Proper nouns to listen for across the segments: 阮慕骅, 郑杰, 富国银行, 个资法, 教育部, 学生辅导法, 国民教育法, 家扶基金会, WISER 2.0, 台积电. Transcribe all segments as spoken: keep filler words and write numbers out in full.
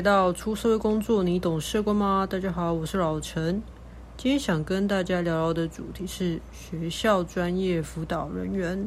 来到出社会工作，你懂社工吗？大家好，我是老陈。今天想跟大家聊聊的主题是学校专业辅导人员。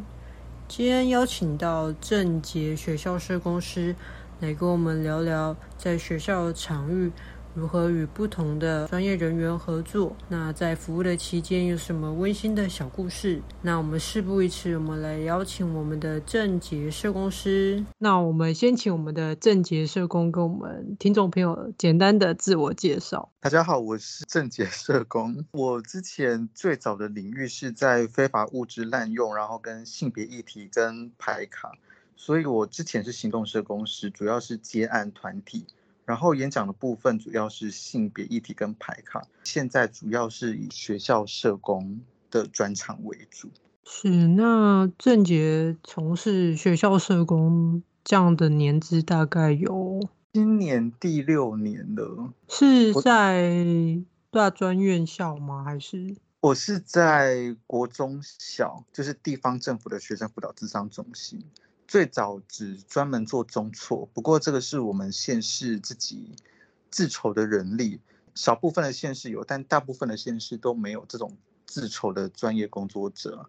今天邀请到郑杰学校社工师来跟我们聊聊在学校场域如何与不同的专业人员合作。那在服务的期间有什么温馨的小故事？那我们事不宜迟，我们来邀请我们的郑杰社工师。那我们先请我们的郑杰社工跟我们听众朋友简单的自我介绍。大家好，我是郑杰社工。我之前最早的领域是在非法物质滥用，然后跟性别议题跟牌卡，所以我之前是行动社工师，主要是接案团体，然后演讲的部分主要是性别议题跟牌卡，现在主要是以学校社工的专长为主。是，那郑杰从事学校社工这样的年资大概有？今年第六年了。是在大专院校吗？还是？我是在国中小，就是地方政府的学生辅导咨商中心。最早只专门做中辍，不过这个是我们县市自己自筹的人力，少部分的县市有，但大部分的县市都没有这种自筹的专业工作者。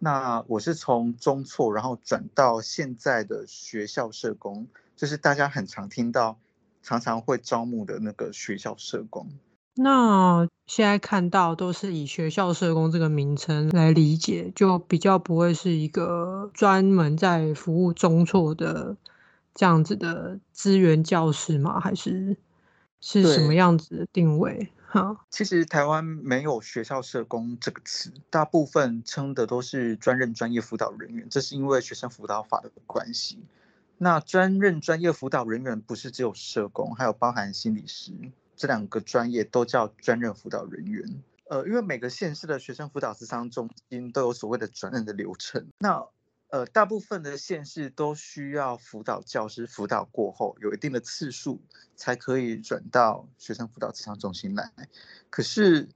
那我是从中辍然后转到现在的学校社工，就是大家很常听到常常会招募的那个学校社工。那现在看到都是以学校社工这个名称来理解，就比较不会是一个专门在服务中辍的这样子的资源教师吗？还是是什么样子的定位？其实台湾没有学校社工这个词，大部分称的都是专任专业辅导人员，这是因为学生辅导法的关系。那专任专业辅导人员不是只有社工，还有包含心理师，这两个专业都叫专任辅导人员。呃，因为每个县市的学生辅导咨商中心都有所谓的转任的流程。那呃，大部分的县市都需要辅导教师辅导过后有一定的次数才可以转到学生辅导咨商中心来。可是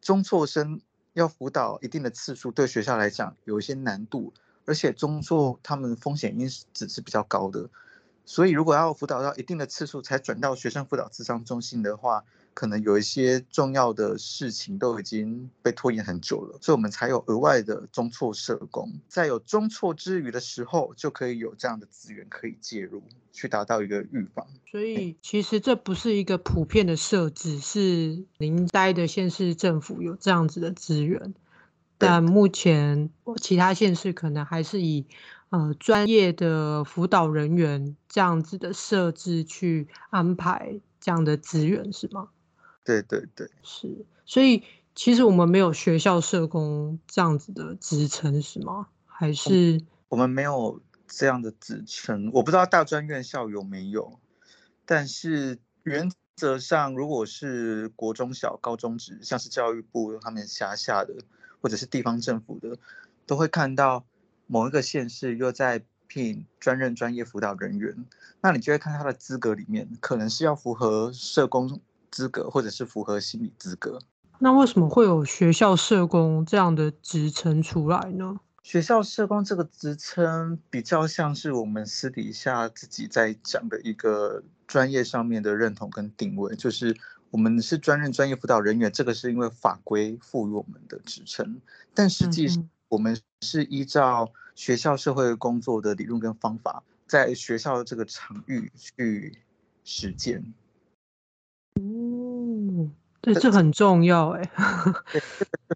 中辍生要辅导一定的次数，对学校来讲有一些难度，而且中辍他们风险因子是比较高的。所以如果要辅导到一定的次数才转到学生辅导咨商中心的话，可能有一些重要的事情都已经被拖延很久了，所以我们才有额外的中辍社工，在有中辍之余的时候就可以有这样的资源可以介入，去达到一个预防。所以其实这不是一个普遍的设置，是您待的县市政府有这样子的资源，但目前其他县市可能还是以呃，专业的辅导人员这样子的设置去安排这样的资源，是吗？对对对，是。所以其实我们没有学校社工这样子的职称，是吗？还是我们没有这样的职称？我不知道大专院校有没有，但是原则上，如果是国中小、高中职，像是教育部他们辖下的，或者是地方政府的，都会看到某一个县市又在聘专任专业辅导人员，那你就会看他的资格里面可能是要符合社工资格或者是符合心理资格。那为什么会有学校社工这样的职称出来呢？学校社工这个职称比较像是我们私底下自己在讲的一个专业上面的认同跟定位，就是我们是专任专业辅导人员，这个是因为法规赋予我们的职称，但实际上我们是依照学校社会工作的理论跟方法，在学校这个场域去实践。嗯，对，这很重要哎。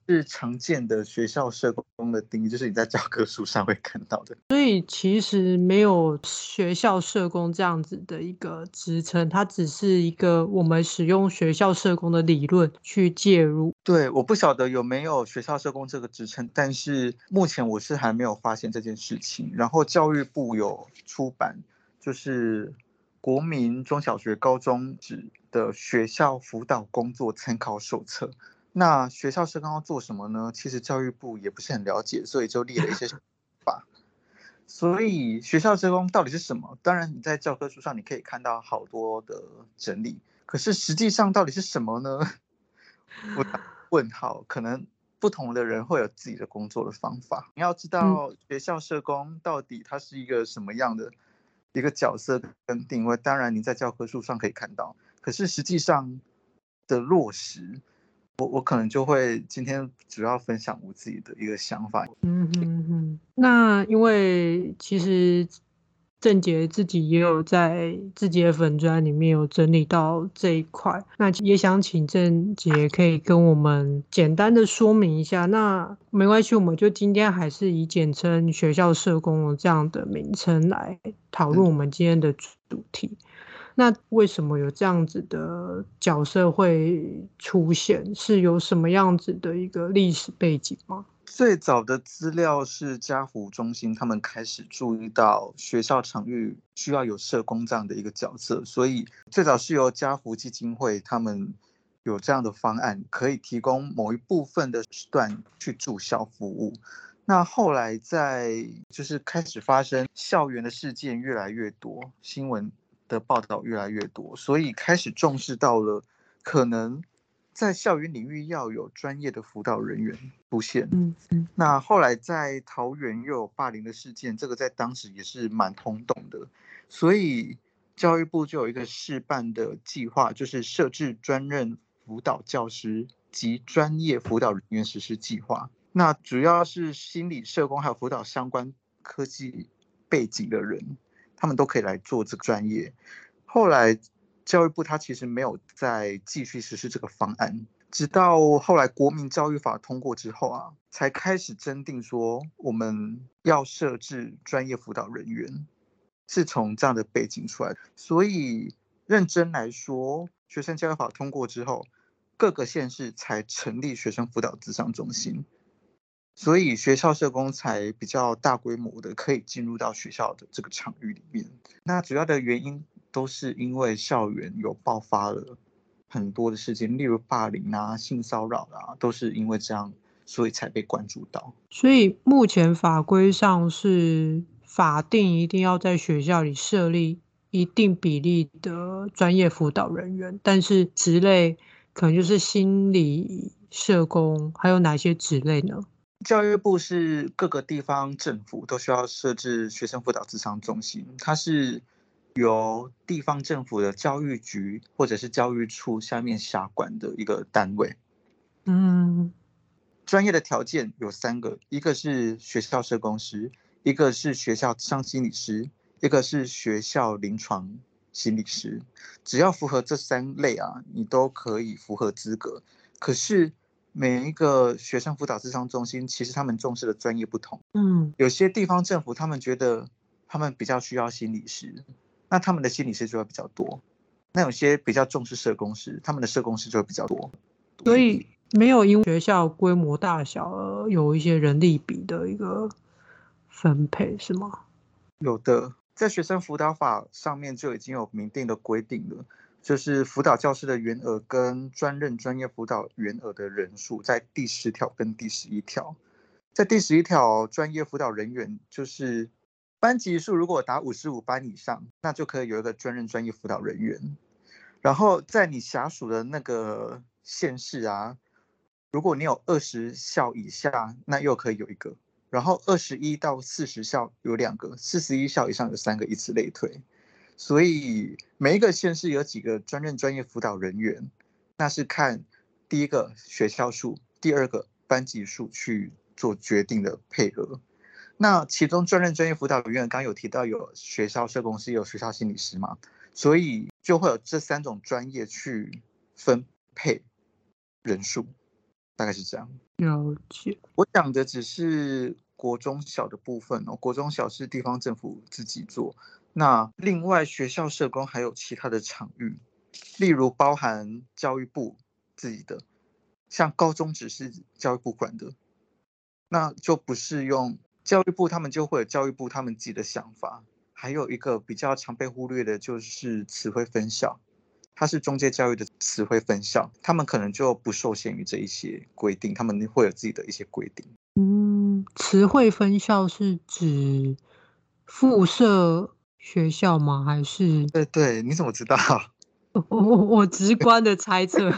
是常见的学校社工的定义，就是你在教科书上会看到的。所以其实没有学校社工这样子的一个职称，它只是一个我们使用学校社工的理论去介入。对，我不晓得有没有学校社工这个职称，但是目前我是还没有发现这件事情。然后教育部有出版，就是国民中小学高中职的学校辅导工作参考手册。那学校社工要做什么呢？其实教育部也不是很了解，所以就立了一些法。所以学校社工到底是什么？当然你在教科书上你可以看到好多的整理，可是实际上到底是什么呢？我打问号。可能不同的人会有自己的工作的方法。你要知道学校社工到底它是一个什么样的，一个角色跟定位，当然你在教科书上可以看到，可是实际上的落实，我我可能就会今天主要分享我自己的一个想法。嗯哼哼，那因为其实郑杰自己也有在自己的粉专里面有整理到这一块，那也想请郑杰可以跟我们简单的说明一下。那没关系，我们就今天还是以简称学校社工这样的名称来讨论我们今天的主题。嗯，那为什么有这样子的角色会出现？是有什么样子的一个历史背景吗？最早的资料是家扶中心他们开始注意到学校场域需要有社工这样的一个角色，所以最早是由家扶基金会他们有这样的方案，可以提供某一部分的时段去住校服务。那后来在就是开始发生校园的事件越来越多，新闻的报道越来越多，所以开始重视到了可能在校园领域要有专业的辅导人员出现。嗯嗯，那后来在桃园又有霸凌的事件，这个在当时也是蛮轰动的，所以教育部就有一个试办的计划，就是设置专任辅导教师及专业辅导人员实施计划。那主要是心理社工还有辅导相关科技背景的人，他们都可以来做这个专业。后来教育部他其实没有再继续实施这个方案，直到后来国民教育法通过之后啊，才开始征定说我们要设置专业辅导人员，是从这样的背景出来。所以认真来说，学生教育法通过之后，各个县市才成立学生辅导咨商中心，所以学校社工才比较大规模的可以进入到学校的这个场域里面。那主要的原因都是因为校园有爆发了很多的事件，例如霸凌啊、性骚扰啊，都是因为这样，所以才被关注到。所以目前法规上是法定一定要在学校里设立一定比例的专业辅导人员，但是职类可能就是心理社工，还有哪些职类呢？教育部是各个地方政府都需要设置学生辅导咨商中心，它是由地方政府的教育局或者是教育处下面辖管的一个单位。嗯，专业的条件有三个，一个是学校社工师，一个是学校咨商心理师，一个是学校临床心理师。只要符合这三类啊，你都可以符合资格。可是每一个学生辅导咨商中心，其实他们重视的专业不同。嗯，有些地方政府他们觉得他们比较需要心理师，那他们的心理师就会比较多；那有些比较重视社工师，他们的社工师就会比较多。所以没有因为学校规模大小而有一些人力比的一个分配，是吗？有的，在学生辅导法上面就已经有明定的规定了。就是辅导教师的员额跟专任专业辅导员额的人数，在第十条跟第十一条，在第十一条专业辅导人员就是班级数如果达五十五班以上，那就可以有一个专任专业辅导人员。然后在你辖属的那个县市啊，如果你有二十校以下，那又可以有一个。然后二十一到四十校有两个，四十一校以上有三个，以此类推。所以每一个县市有几个专任专业辅导人员，那是看第一个学校数，第二个班级数去做决定的配额。那其中专任专业辅导人员刚刚有提到有学校社工师，有学校心理师嘛，所以就会有这三种专业去分配人数，大概是这样。了解。我讲的只是国中小的部分哦，国中小是地方政府自己做。那另外学校社工还有其他的场域，例如包含教育部自己的，像高中只是教育部管的，那就不适用。教育部他们就会有教育部他们自己的想法。还有一个比较常被忽略的就是词汇分校，它是中介教育的词汇分校，他们可能就不受限于这一些规定，他们会有自己的一些规定。嗯，词汇分校是指附设学校吗？还是？对对，你怎么知道？我我直观的猜测。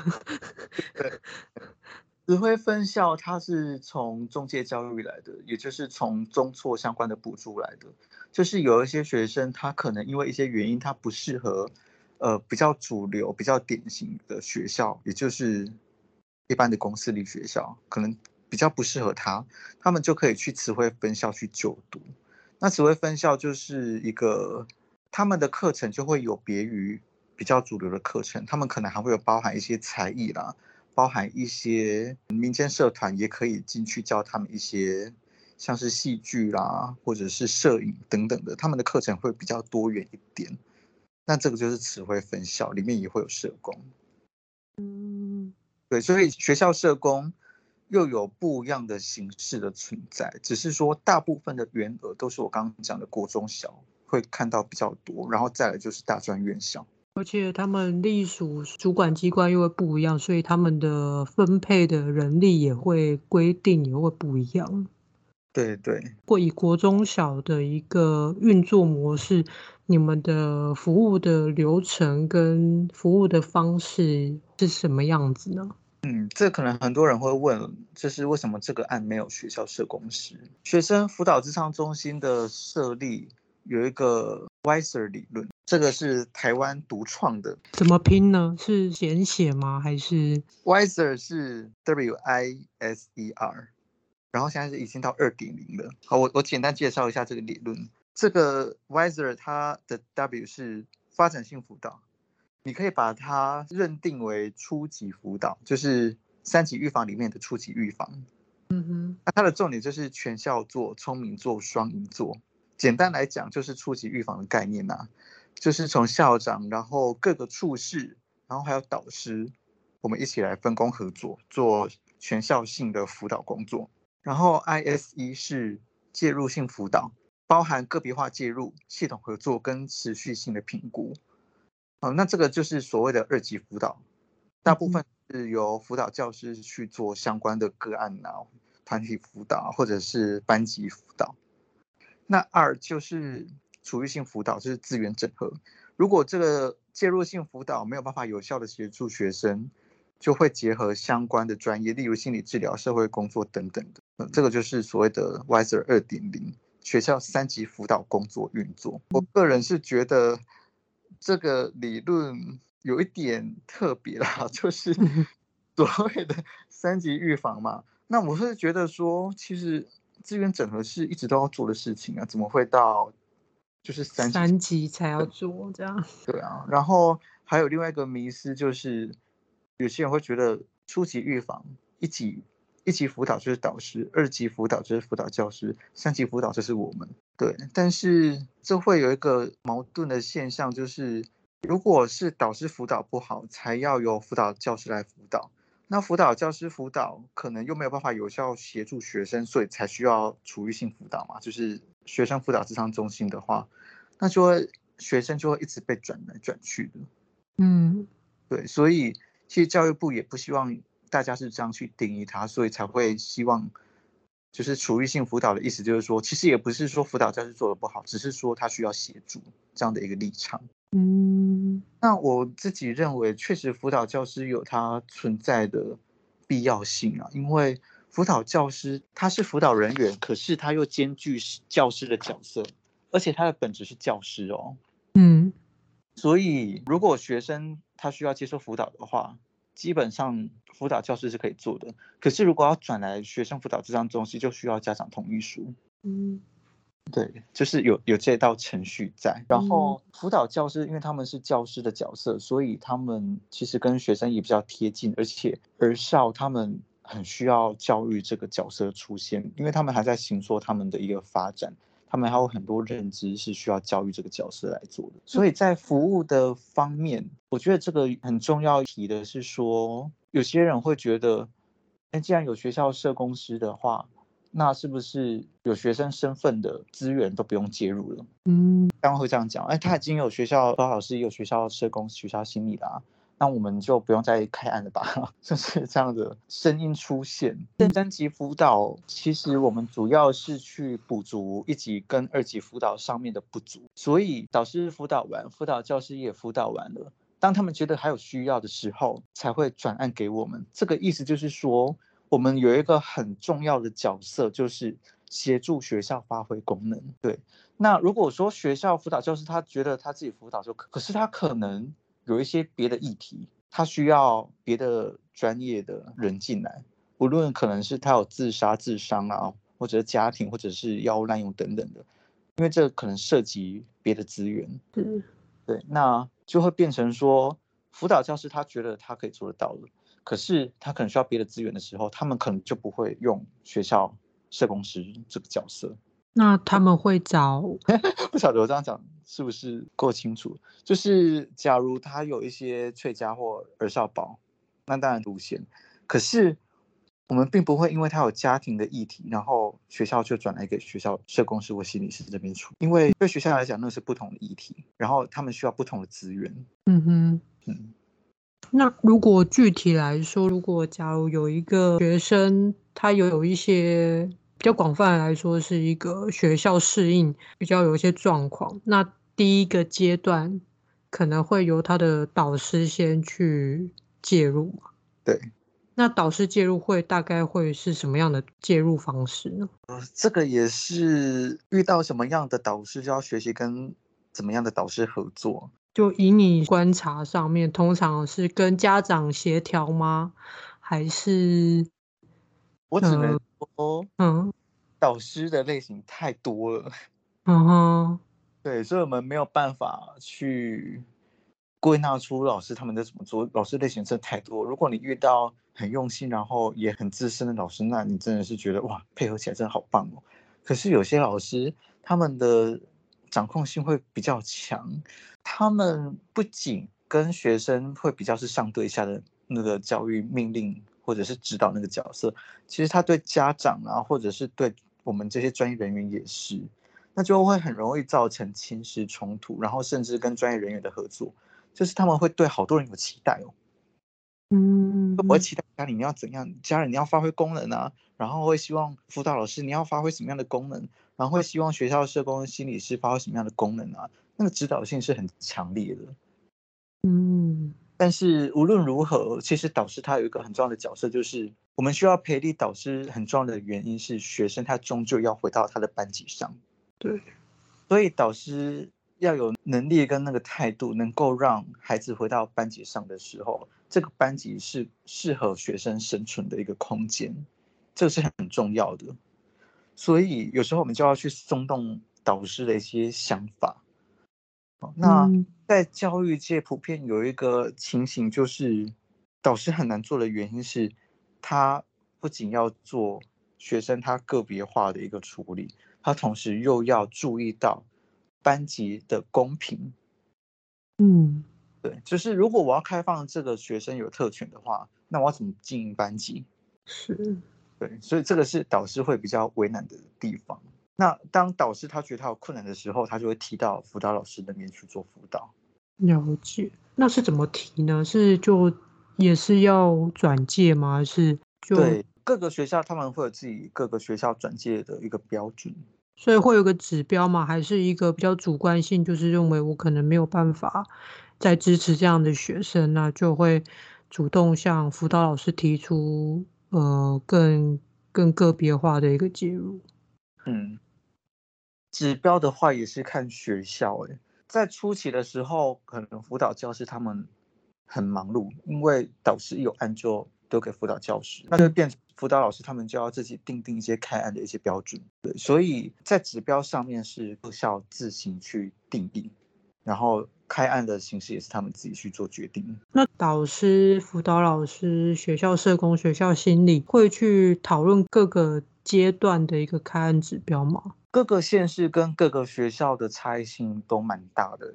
指挥分校它是从中介教育来的，也就是从中辍相关的补助来的。就是有一些学生他可能因为一些原因，他不适合呃比较主流、比较典型的学校，也就是一般的公私立学校，可能比较不适合他，他们就可以去慈惠分校去就读。那慈惠分校就是一个，他们的课程就会有别于比较主流的课程，他们可能还会有包含一些才艺啦，包含一些民间社团也可以进去教他们一些像是戏剧啦，或者是摄影等等的，他们的课程会比较多元一点。那这个就是慈惠分校，里面也会有社工。嗯，对，所以学校社工又有不一样的形式的存在，只是说大部分的员额都是我刚刚讲的国中小会看到比较多，然后再来就是大专院校。而且他们隶属主管机关又会不一样，所以他们的分配的人力也会规定也会不一样。对对。或以国中小的一个运作模式，你们的服务的流程跟服务的方式是什么样子呢？嗯，这可能很多人会问，就是为什么这个案没有学校社工师？学生辅导咨商中心的设立有一个 WISER 理论，这个是台湾独创的。怎么拼呢？是简写吗？还是 WISER 是 W I S E R， 然后现在是已经到 二点零 了。好，我我简单介绍一下这个理论。这个 WISER 它的 W 是发展性辅导。你可以把它认定为初级辅导，就是三级预防里面的初级预防。嗯哼，那它的重点就是全校做、聪明做、双赢做。简单来讲，就是初级预防的概念啊，就是从校长，然后各个处室，然后还有导师，我们一起来分工合作，做全校性的辅导工作。然后 I S E 是介入性辅导，包含个别化介入、系统合作跟持续性的评估。好，那这个就是所谓的二级辅导，大部分是由辅导教师去做相关的个案啊、团体辅导或者是班级辅导。那二就是处遇性辅导，就是资源整合。如果这个介入性辅导没有办法有效的协助学生，就会结合相关的专业，例如心理治疗、社会工作等等的。这个就是所谓的 WISER 二点零 学校三级辅导工作运作。我个人是觉得这个理论有一点特别啦，就是所谓的三级预防嘛。那我是觉得说，其实资源整合是一直都要做的事情啊，怎么会到就是三级三级才要做这样？对啊，然后还有另外一个迷思就是，有些人会觉得初级预防一级一级辅导就是导师，二级辅导就是辅导教师，三级辅导就是我们。对，但是这会有一个矛盾的现象，就是如果是导师辅导不好，才要由辅导教师来辅导，那辅导教师辅导可能又没有办法有效协助学生，所以才需要处遇性辅导嘛，就是学生辅导咨商中心的话，那就会学生就会一直被转来转去的。嗯，对，所以其实教育部也不希望大家是这样去定义它，所以才会希望。就是处遇性辅导的意思，就是说，其实也不是说辅导教师做的不好，只是说他需要协助这样的一个立场。嗯，那我自己认为，确实辅导教师有它存在的必要性啊，因为辅导教师他是辅导人员，可是他又兼具教师的角色，而且他的本质是教师哦。嗯，所以如果学生他需要接受辅导的话，基本上辅导教师是可以做的，可是如果要转来学生辅导这张东西，就需要家长同意书。嗯，对，就是有有这道程序在。然后辅导教师，因为他们是教师的角色，所以他们其实跟学生也比较贴近，而且儿少他们很需要教育这个角色出现，因为他们还在形塑他们的一个发展。他们还有很多认知是需要教育这个角色来做的，所以在服务的方面，我觉得这个很重要提的是说，有些人会觉得，哎，既然有学校社工师的话，那是不是有学生身份的资源都不用介入了？嗯，当然会这样讲，哎，他已经有学校辅导老师，也有学校社工、学校心理啦、啊，那我们就不用再开案了吧？就是这样的声音出现。三级辅导其实我们主要是去补足一级跟二级辅导上面的不足，所以导师辅导完，辅导教师也辅导完了，当他们觉得还有需要的时候，才会转案给我们。这个意思就是说，我们有一个很重要的角色，就是协助学校发挥功能。对，那如果说学校辅导教师他觉得他自己辅导就可，可是他可能有一些别的议题，他需要别的专业的人进来，无论可能是他有自杀、自伤啊，或者是家庭，或者是药物滥用等等的，因为这可能涉及别的资源。嗯，对，那就会变成说，辅导教师他觉得他可以做得到了，可是他可能需要别的资源的时候，他们可能就不会用学校社工师这个角色。那他们会找不晓得我这样讲是不是够清楚，就是假如他有一些脆家或儿少保，那当然路线，可是我们并不会因为他有家庭的议题，然后学校就转来给学校社工师或心理师这边处，因为对学校来讲那是不同的议题，然后他们需要不同的资源。嗯哼，嗯，那如果具体来说，如果假如有一个学生他有一些比较广泛来说是一个学校适应比较有一些状况，那第一个阶段可能会由他的导师先去介入嘛？对。那导师介入会大概会是什么样的介入方式呢？呃、这个也是遇到什么样的导师就要学习跟怎么样的导师合作。就以你观察上面，通常是跟家长协调吗？还是？我只能说，嗯，导师的类型太多了。嗯哼，对，所以我们没有办法去归纳出老师他们在怎么做，老师类型真的太多。如果你遇到很用心然后也很资深的老师，那你真的是觉得哇，配合起来真的好棒哦。可是有些老师他们的掌控性会比较强，他们不仅跟学生会比较是上对下的那个教育命令或者是指导那个角色，其实他对家长啊或者是对我们这些专业人员也是，那就会很容易造成侵蚀冲突，然后甚至跟专业人员的合作，就是他们会对好多人有期待哦。嗯，我会期待家里你要怎样，家人你要发挥功能啊，然后会希望辅导老师你要发挥什么样的功能，然后会希望学校社工心理师发挥什么样的功能啊，那个指导性是很强烈的。嗯，但是无论如何，其实导师他有一个很重要的角色，就是我们需要培力导师很重要的原因是学生他终究要回到他的班级上。对，所以导师要有能力跟那个态度能够让孩子回到班级上的时候，这个班级是适合学生生存的一个空间，这是很重要的。所以有时候我们就要去松动导师的一些想法。那在教育界普遍有一个情形，就是导师很难做的原因是他不仅要做学生他个别化的一个处理，他同时又要注意到班级的公平。嗯，对，就是如果我要开放这个学生有特权的话，那我要怎么经营班级？是，对，所以这个是导师会比较为难的地方。那当导师他觉得他有困难的时候，他就会提到辅导老师那边去做辅导。了解，那是怎么提呢？是就也是要转介吗？还是就对各个学校他们会有自己各个学校转介的一个标准。所以会有个指标吗？还是一个比较主观性，就是认为我可能没有办法再支持这样的学生，那就会主动向辅导老师提出呃更更个别化的一个介入。嗯，指标的话也是看学校。欸，在初期的时候可能辅导教师他们很忙碌，因为导师有案就丢给辅导教师，那就变成辅导老师他们就要自己定定一些开案的一些标准。对，所以在指标上面是各校自行去定义，然后开案的形式也是他们自己去做决定。那导师、辅导老师、学校社工、学校心理会去讨论各个阶段的一个开案指标吗？各个县市跟各个学校的差异性都蛮大的。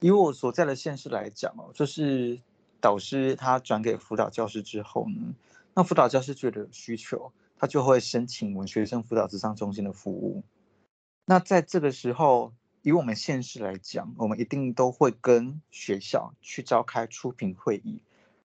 以我所在的县市来讲，哦，就是导师他转给辅导教师之后呢，那辅导教师觉得有需求，他就会申请我们学生辅导咨商中心的服务。那在这个时候，以我们县市来讲，我们一定都会跟学校去召开初评会议，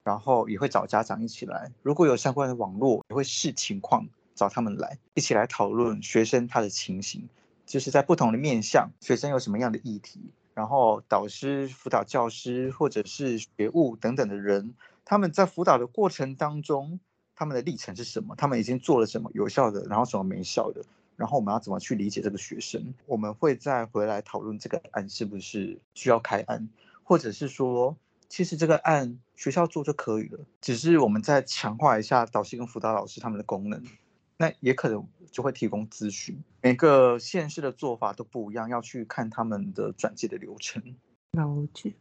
然后也会找家长一起来，如果有相关的网络也会视情况找他们来一起来讨论学生他的情形，就是在不同的面向学生有什么样的议题，然后导师、辅导教师或者是学务等等的人，他们在辅导的过程当中他们的历程是什么，他们已经做了什么有效的，然后什么没效的，然后我们要怎么去理解这个学生。我们会再回来讨论这个案是不是需要开案，或者是说其实这个案学校做就可以了，只是我们再强化一下导师跟辅导老师他们的功能，那也可能就会提供咨询。每个县市的做法都不一样，要去看他们的转介的流程。了解。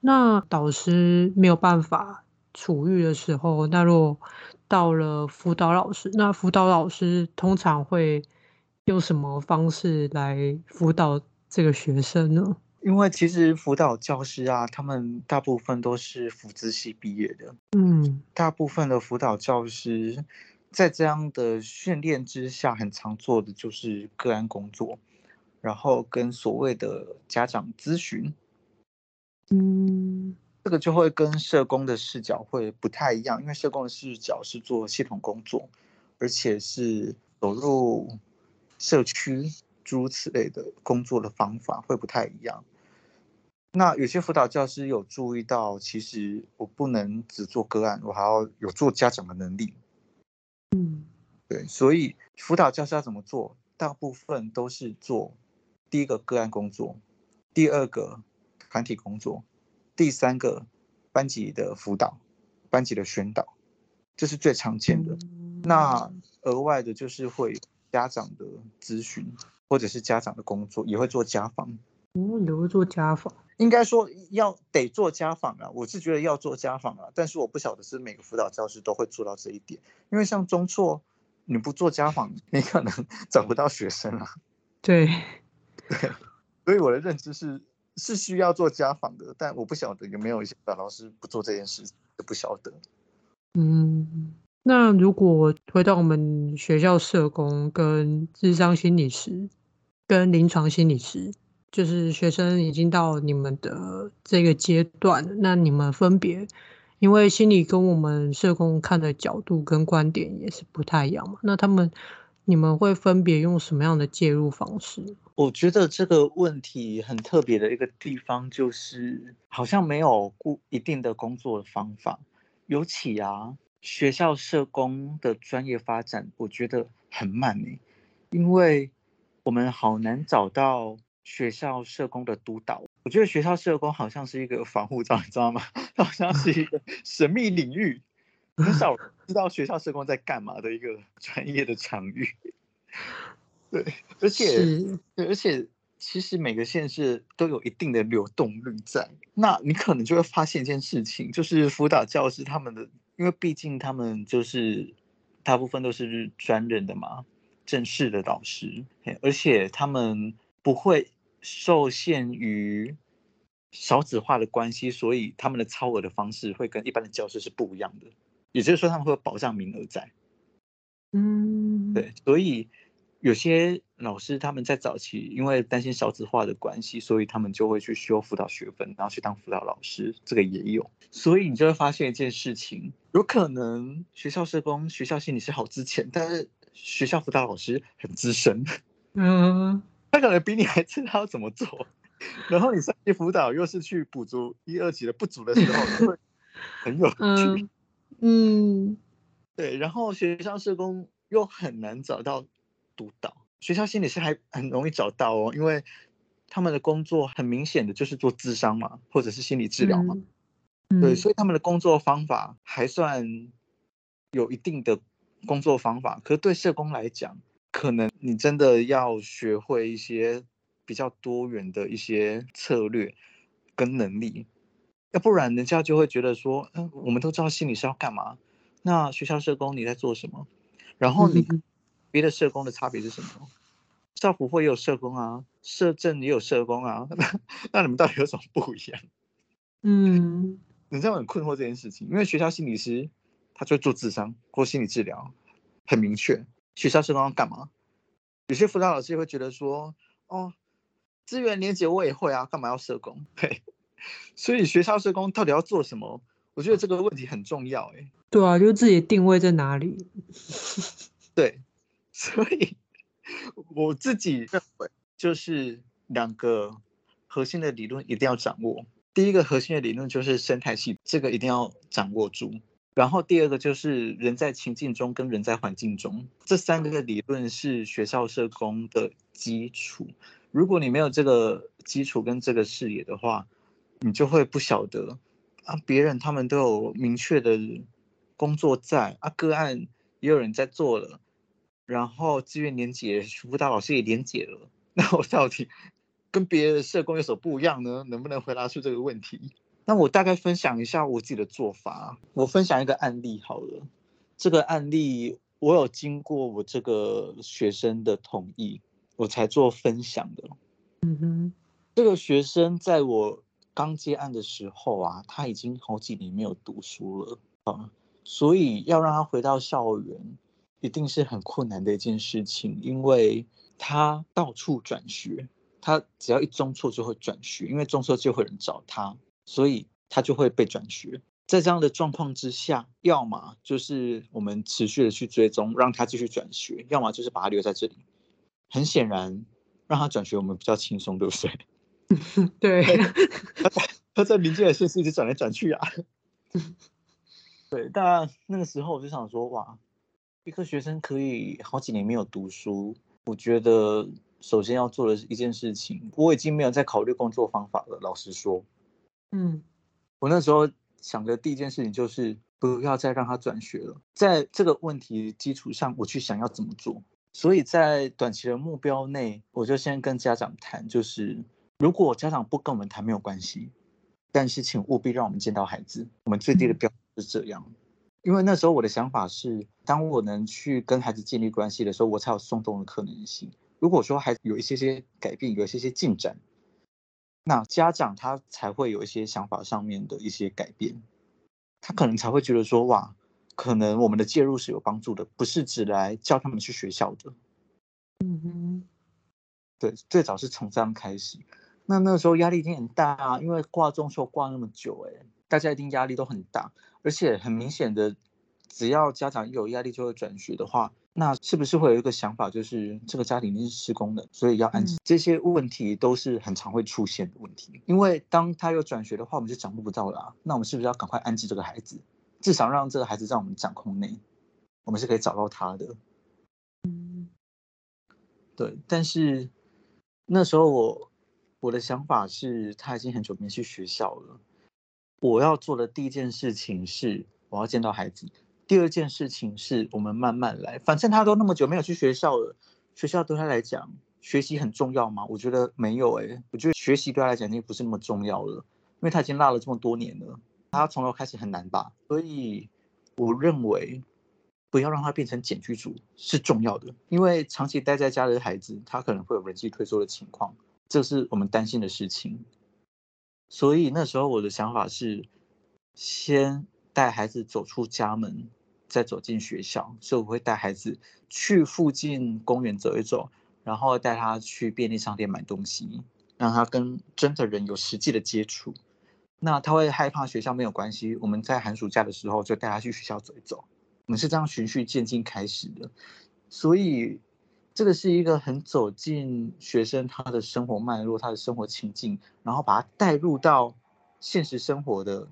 那导师没有办法处遇的时候，那如果到了辅导老师，那辅导老师通常会用什么方式来辅导这个学生呢？因为其实辅导教师啊，他们大部分都是辅资系毕业的，嗯，大部分的辅导教师在这样的训练之下，很常做的就是个案工作，然后跟所谓的家长咨询，嗯，这个就会跟社工的视角会不太一样，因为社工的视角是做系统工作，而且是走入社区诸如此类的工作的方法会不太一样。那有些辅导教师有注意到，其实我不能只做个案，我还要有做家长的能力。嗯，对，所以辅导教师要怎么做？大部分都是做第一个个案工作，第二个团体工作，第三个班级的辅导、班级的宣导，这是最常见的。那额外的就是会家长的咨询，或者是家长的工作，也会做家访。哦，也会做家访。应该说要得做家访啊，我是觉得要做家访啊，但是我不晓得是每个辅导教师都会做到这一点，因为像中辍，你不做家访，你可能找不到学生啊。对，对，所以我的认知是是需要做家访的，但我不晓得有没有一些辅导老师不做这件事，也不晓得。嗯，那如果回到我们学校社工跟諮商心理师跟临床心理师。就是学生已经到你们的这个阶段，那你们分别，因为心理跟我们社工看的角度跟观点也是不太一样嘛，那他们你们会分别用什么样的介入方式？我觉得这个问题很特别的一个地方就是，好像没有固一定的工作方法，尤其啊，学校社工的专业发展，我觉得很慢耶，因为我们好难找到学校社工的督导。我觉得学校社工好像是一个防护罩，你知道吗？好像是一个神秘领域，很少知道学校社工在干嘛的一个专业的场域。对，而且而且其实每个县市都有一定的流动率在，那你可能就会发现一件事情，就是辅导教师他们的，因为毕竟他们就是大部分都是专任的嘛，正式的导师，而且他们不会受限于少子化的关系，所以他们的超额的方式会跟一般的教师是不一样的，也就是说他们会有保障名额在。嗯，对，所以有些老师他们在早期因为担心少子化的关系，所以他们就会去修辅导学分，然后去当辅导老师，这个也有。所以你就会发现一件事情，有可能学校社工、学校心理师好之前，但是学校辅导老师很资深。嗯。他可能比你还知道怎么做，然后你上级辅导又是去补足一二级的不足的时候，很有趣。嗯，对。然后学校社工又很难找到督导，学校心理师还很容易找到哦，因为他们的工作很明显的就是做諮商嘛，或者是心理治疗嘛，嗯嗯、对，所以他们的工作方法还算有一定的工作方法，可是对社工来讲。可能你真的要学会一些比较多元的一些策略跟能力，要不然人家就会觉得说、呃、我们都知道心理师要干嘛，那学校社工你在做什么，然后你别的社工的差别是什么？校辅会也有社工啊，社政也有社工啊，那你们到底有什么不一样？嗯，你知道我很困惑这件事情，因为学校心理师他就做諮商或心理治疗，很明确学校社工要干嘛？有些辅导老师会觉得说，哦，资源连结我也会啊，干嘛要社工？对，所以学校社工到底要做什么？我觉得这个问题很重要、欸，哎。对啊，就自己定位在哪里？对，所以我自己认为，就是两个核心的理论一定要掌握。第一个核心的理论就是生态系，这个一定要掌握住。然后第二个就是人在情境中跟人在环境中，这三个理论是学校社工的基础。如果你没有这个基础跟这个视野的话，你就会不晓得啊，别人他们都有明确的工作在啊，个案也有人在做了，然后志愿连结辅导老师也连结了，那我到底跟别的社工有什么不一样呢？能不能回答出这个问题？那我大概分享一下我自己的做法。我分享一个案例好了，这个案例我有经过我这个学生的同意，我才做分享的。嗯哼，这个学生在我刚接案的时候啊，他已经好几年没有读书了啊，所以要让他回到校园，一定是很困难的一件事情，因为他到处转学，他只要一中辍就会转学，因为中辍就会有人找他。所以他就会被转学。在这样的状况之下，要么就是我们持续的去追踪让他继续转学，要么就是把他留在这里。很显然让他转学我们比较轻松，对不对？对，他在临近的县市一直转来转去啊。对，但那个时候我就想说，哇，一个学生可以好几年没有读书，我觉得首先要做的一件事情，我已经没有在考虑工作方法了，老实说。嗯，我那时候想的第一件事情就是不要再让他转学了，在这个问题基础上我去想要怎么做。所以在短期的目标内，我就先跟家长谈，就是如果家长不跟我们谈没有关系，但是请务必让我们见到孩子，我们最低的标准是这样。因为那时候我的想法是，当我能去跟孩子建立关系的时候，我才有松动的可能性。如果说孩子有一些些改变，有一些些进展，那家长他才会有一些想法上面的一些改变，他可能才会觉得说，哇，可能我们的介入是有帮助的，不是只来叫他们去学校的。嗯哼，对，最早是从这样开始。那那时候压力一定很大啊，因为挂中辍挂那么久，欸，大家一定压力都很大，而且很明显的，只要家长有压力就会转学的话，那是不是会有一个想法，就是这个家庭是失功能，所以要安置？这些问题都是很常会出现的问题，因为当他有转学的话，我们就掌握不到了啊。那我们是不是要赶快安置这个孩子，至少让这个孩子在我们掌控内，我们是可以找到他的。嗯，对。但是那时候我我的想法是，他已经很久没去学校了，我要做的第一件事情是我要见到孩子。第二件事情是我们慢慢来，反正他都那么久没有去学校了，学校对他来讲学习很重要吗？我觉得没有欸，我觉得学习对他来讲已经不是那么重要了，因为他已经落了这么多年了，他从头开始很难吧。所以我认为不要让他变成笈居族是重要的，因为长期待在家的孩子他可能会有人际退缩的情况，这是我们担心的事情。所以那时候我的想法是先带孩子走出家门再走进学校，所以我会带孩子去附近公园走一走，然后带他去便利商店买东西，让他跟真的人有实际的接触。那他会害怕学校没有关系，我们在寒暑假的时候就带他去学校走一走，我们是这样循序渐进开始的。所以这个是一个很走进学生他的生活脉络，他的生活情境，然后把他带入到现实生活的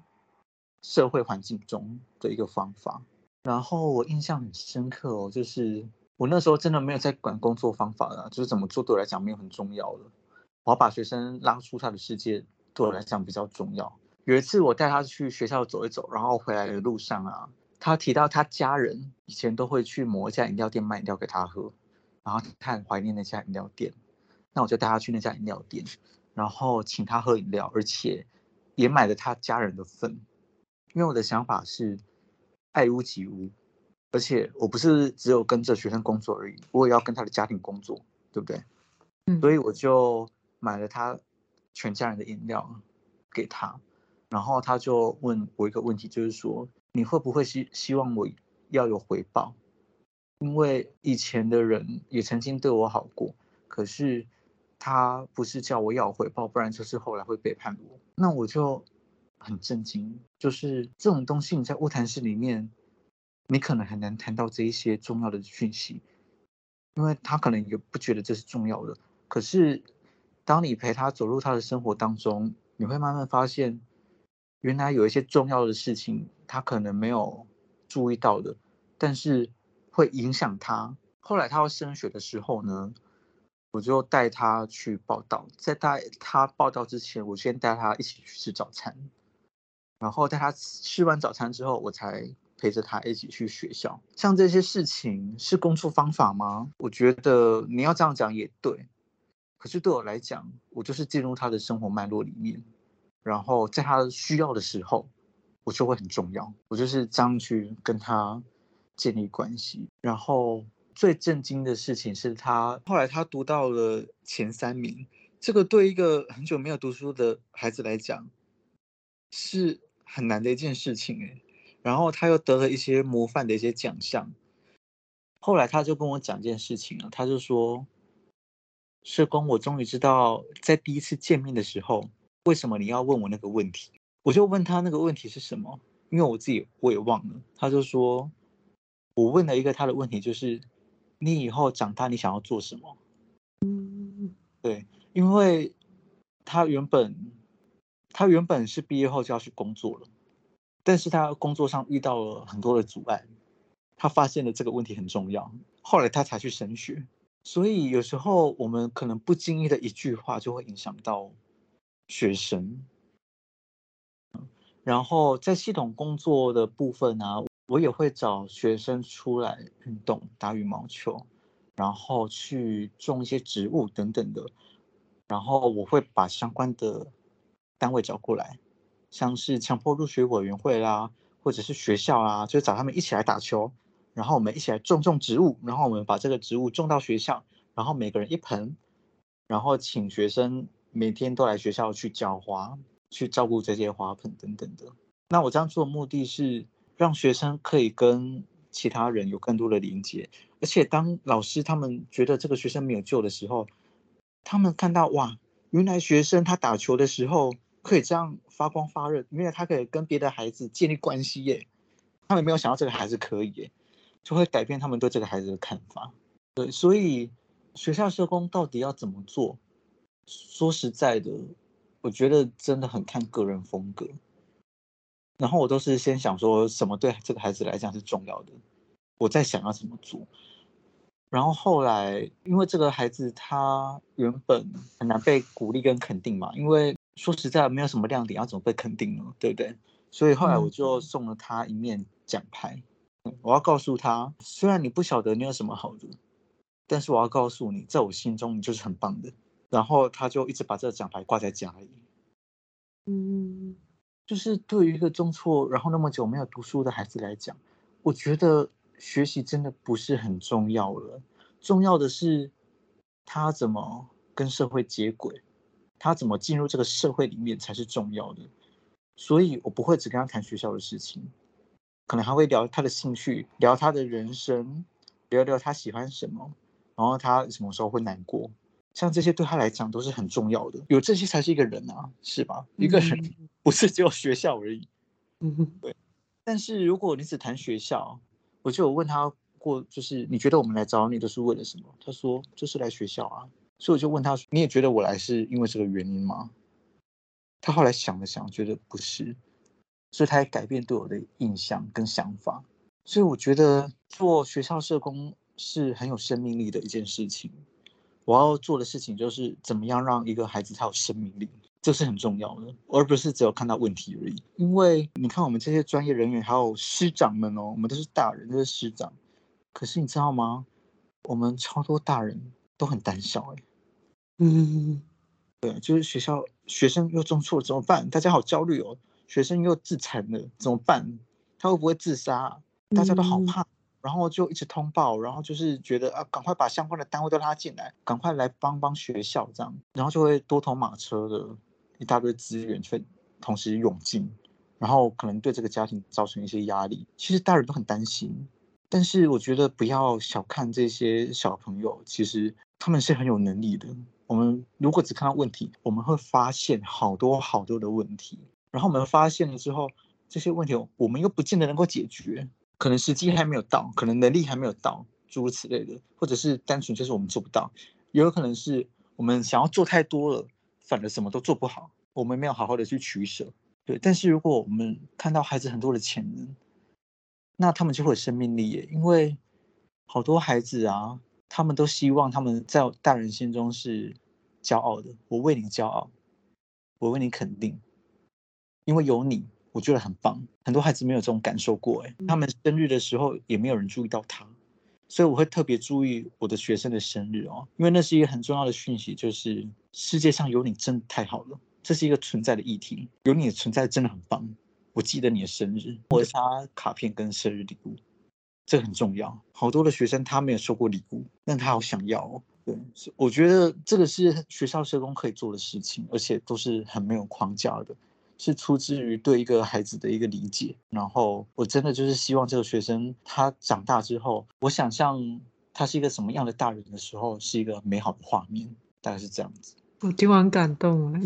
社会环境中的一个方法。然后我印象很深刻哦，就是我那时候真的没有在管工作方法了，就是怎么做对我来讲没有很重要了，我要把学生拉出他的世界对我来讲比较重要。有一次我带他去学校走一走，然后回来的路上啊，他提到他家人以前都会去某一家饮料店卖饮料给他喝，然后他很怀念那家饮料店，那我就带他去那家饮料店，然后请他喝饮料，而且也买了他家人的份。因为我的想法是爱屋及乌，而且我不是只有跟这学生工作而已，我也要跟他的家庭工作，对不对？嗯，所以我就买了他全家人的饮料给他，然后他就问我一个问题，就是说你会不会希希望我要有回报？因为以前的人也曾经对我好过，可是他不是叫我要回报，不然就是后来会背叛我。那我就很震惊，就是这种东西你在卧谈室里面你可能很难谈到这一些重要的讯息，因为他可能也不觉得这是重要的，可是当你陪他走入他的生活当中，你会慢慢发现原来有一些重要的事情他可能没有注意到的，但是会影响他。后来他要升学的时候呢，我就带他去报到。在带他报到之前，我先带他一起去吃早餐，然后带他吃完早餐之后，我才陪着他一起去学校。像这些事情是工作方法吗？我觉得你要这样讲也对，可是对我来讲，我就是进入他的生活脉络里面，然后在他需要的时候我就会很重要。我就是这样去跟他建立关系。然后最震惊的事情是他后来他读到了前三名，这个对一个很久没有读书的孩子来讲是很难的一件事情耶。然后他又得了一些模范的一些奖项。后来他就跟我讲一件事情了，他就说，社工，我终于知道在第一次见面的时候为什么你要问我那个问题。我就问他那个问题是什么，因为我自己我也忘了。他就说，我问了一个他的问题，就是你以后长大你想要做什么。嗯，对，因为他原本他原本是毕业后就要去工作了，但是他工作上遇到了很多的阻碍，他发现了这个问题很重要，后来他才去升学。所以有时候我们可能不经意的一句话就会影响到学生。然后在系统工作的部分啊，我也会找学生出来运动，打羽毛球，然后去种一些植物等等的。然后我会把相关的单位找过来，像是强迫入学委员会啦，或者是学校啊，就找他们一起来打球，然后我们一起来种种植物，然后我们把这个植物种到学校，然后每个人一盆，然后请学生每天都来学校去浇花，去照顾这些花盆等等的。那我这样做的目的是让学生可以跟其他人有更多的连接，而且当老师他们觉得这个学生没有救的时候，他们看到哇，原来学生他打球的时候可以这样发光发热，因为他可以跟别的孩子建立关系耶，他们没有想到这个孩子可以耶，就会改变他们对这个孩子的看法。对，所以学校社工到底要怎么做，说实在的，我觉得真的很看个人风格。然后我都是先想说什么对这个孩子来讲是重要的，我在想要怎么做。然后后来因为这个孩子他原本很难被鼓励跟肯定嘛，因为说实在没有什么亮点，要怎么被肯定呢？对不对？所以后来我就送了他一面奖牌，嗯、我要告诉他，虽然你不晓得你有什么好的，但是我要告诉你，在我心中你就是很棒的。然后他就一直把这个奖牌挂在家里。嗯，就是对于一个中辍然后那么久没有读书的孩子来讲，我觉得学习真的不是很重要了，重要的是他怎么跟社会接轨。他怎么进入这个社会里面才是重要的。所以我不会只跟他谈学校的事情，可能还会聊他的兴趣，聊他的人生，聊聊他喜欢什么，然后他什么时候会难过，像这些对他来讲都是很重要的。有这些才是一个人啊，是吧？一个人不是只有学校而已。对。但是如果你只谈学校，我就有问他过，就是你觉得我们来找你都是为了什么？他说就是来学校啊。所以我就问他，你也觉得我来是因为这个原因吗？他后来想了想，觉得不是，所以他也改变对我的印象跟想法。所以我觉得做学校社工是很有生命力的一件事情。我要做的事情就是怎么样让一个孩子他有生命力，这是很重要的，而不是只有看到问题而已。因为你看我们这些专业人员还有师长们哦，我们都是大人，都是师长，可是你知道吗？我们超多大人都很胆小哎。嗯，对，就是学校学生又中辍了怎么办？大家好焦虑哦，学生又自残了怎么办？他会不会自杀、啊？大家都好怕，然后就一直通报，然后就是觉得啊，赶快把相关的单位都拉进来，赶快来帮帮学校这样，然后就会多头马车的一大堆资源却同时涌进，然后可能对这个家庭造成一些压力。其实大人都很担心，但是我觉得不要小看这些小朋友，其实他们是很有能力的。我们如果只看到问题，我们会发现好多好多的问题，然后我们发现了之后，这些问题我们又不见得能够解决，可能时机还没有到，可能能力还没有到，诸如此类的，或者是单纯就是我们做不到，也有可能是我们想要做太多了，反而什么都做不好，我们没有好好的去取舍。对，但是如果我们看到孩子很多的潜能，那他们就会有生命力耶。因为好多孩子啊，他们都希望他们在大人心中是骄傲的，我为你骄傲，我为你肯定，因为有你我觉得很棒。很多孩子没有这种感受过耶，他们生日的时候也没有人注意到他，所以我会特别注意我的学生的生日哦，因为那是一个很重要的讯息，就是世界上有你真的太好了，这是一个存在的议题，有你的存在真的很棒，我记得你的生日，我发卡片跟生日礼物，这很重要。好多的学生他没有收过礼物，但他好想要哦。对，我觉得这个是学校社工可以做的事情，而且都是很没有框架的，是出自于对一个孩子的一个理解。然后我真的就是希望这个学生他长大之后，我想象他是一个什么样的大人的时候，是一个美好的画面，大概是这样子。我听完感动了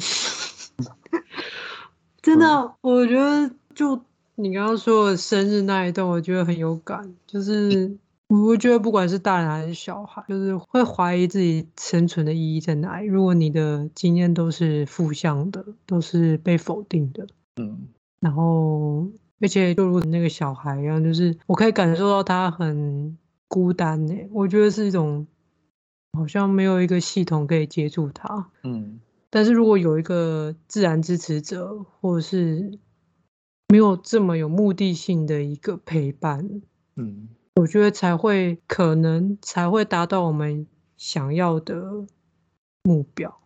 真的，我觉得就你刚刚说的生日那一段，我觉得很有感，就是我觉得不管是大人还是小孩，就是会怀疑自己生存的意义在哪里。如果你的经验都是负向的，都是被否定的，嗯，然后而且就如那个小孩一样，就是我可以感受到他很孤单耶，我觉得是一种好像没有一个系统可以接住他，嗯，但是如果有一个自然支持者，或者是没有这么有目的性的一个陪伴，嗯，我觉得才会可能才会达到我们想要的目标。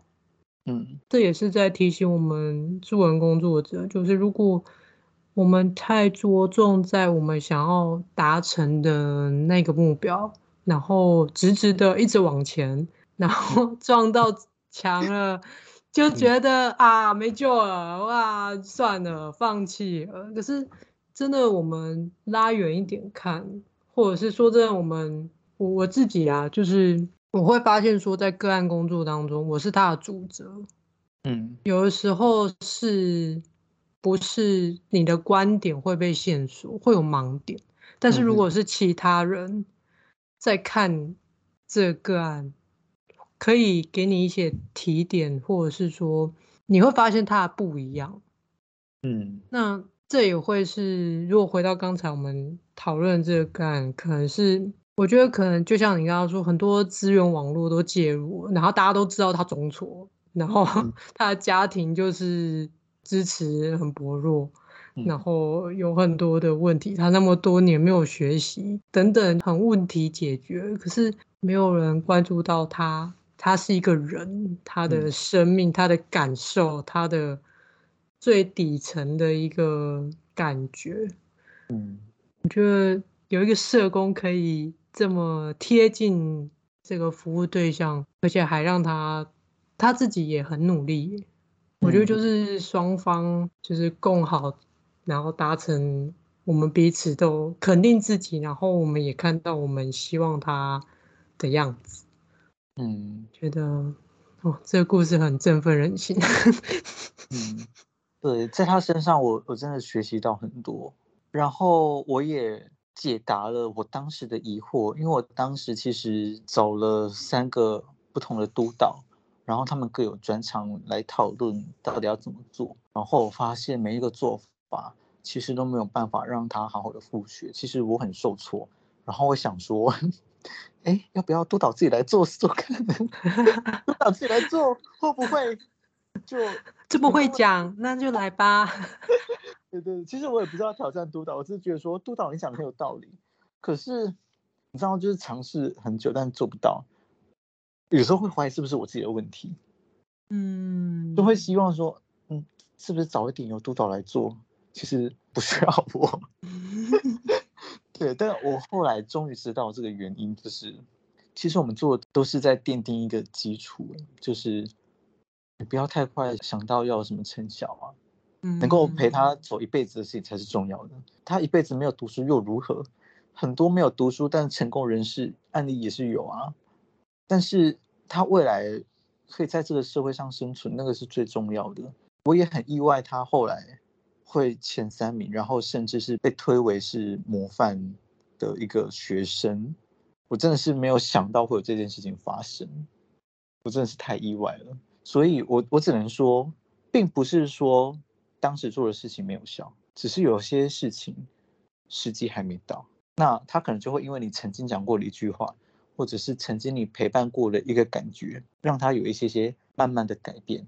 嗯，这也是在提醒我们助人工作者，就是如果我们太着重在我们想要达成的那个目标，然后直直的一直往前，然后撞到墙了就觉得啊没救了，哇算了放弃了。可是真的我们拉远一点看，或者是说真的我们 我, 我自己啊，就是我会发现说在个案工作当中我是他的主责，嗯，有的时候是不是你的观点会被限缩，会有盲点，但是如果是其他人在看这个案，可以给你一些提点，或者是说你会发现它不一样。嗯，那这也会是如果回到刚才我们讨论这个个案，可能是我觉得可能就像你刚刚说，很多资源网络都介入，然后大家都知道他中错，然后他的家庭就是支持很薄弱，然后有很多的问题，他那么多年没有学习等等，很问题解决，可是没有人关注到他，他是一个人，他的生命，他的感受，他的最底层的一个感觉。嗯，我觉得有一个社工可以这么贴近这个服务对象，而且还让他他自己也很努力，我觉得就是双方就是共好，然后达成我们彼此都肯定自己，然后我们也看到我们希望他的样子。嗯，觉得哦，这个故事很振奋人心嗯，对，在他身上我我真的学习到很多，然后我也解答了我当时的疑惑，因为我当时其实找了三个不同的督导，然后他们各有专长来讨论到底要怎么做，然后我发现每一个做法其实都没有办法让他好好的复学，其实我很受挫，然后我想说哎，要不要督导自己来做做看督导自己来做会不会就这么会讲那就来吧对对，其实我也不知道挑战督导，我只是觉得说督导你讲很有道理，可是你知道就是尝试很久但做不到，有时候会怀疑是不是我自己的问题，嗯，就会希望说，嗯，是不是早一点由督导来做？其实不需要我。对，但我后来终于知道这个原因，就是其实我们做的都是在奠定一个基础，就是你不要太快想到要有什么成效啊，嗯，能够陪他走一辈子的事情才是重要的。他一辈子没有读书又如何？很多没有读书但成功人士案例也是有啊。但是他未来可以在这个社会上生存，那个是最重要的。我也很意外他后来会前三名，然后甚至是被推为是模范的一个学生，我真的是没有想到会有这件事情发生，我真的是太意外了。所以 我, 我只能说并不是说当时做的事情没有效，只是有些事情时机还没到，那他可能就会因为你曾经讲过的一句话，或者是曾经你陪伴过的一个感觉，让他有一些些慢慢的改变，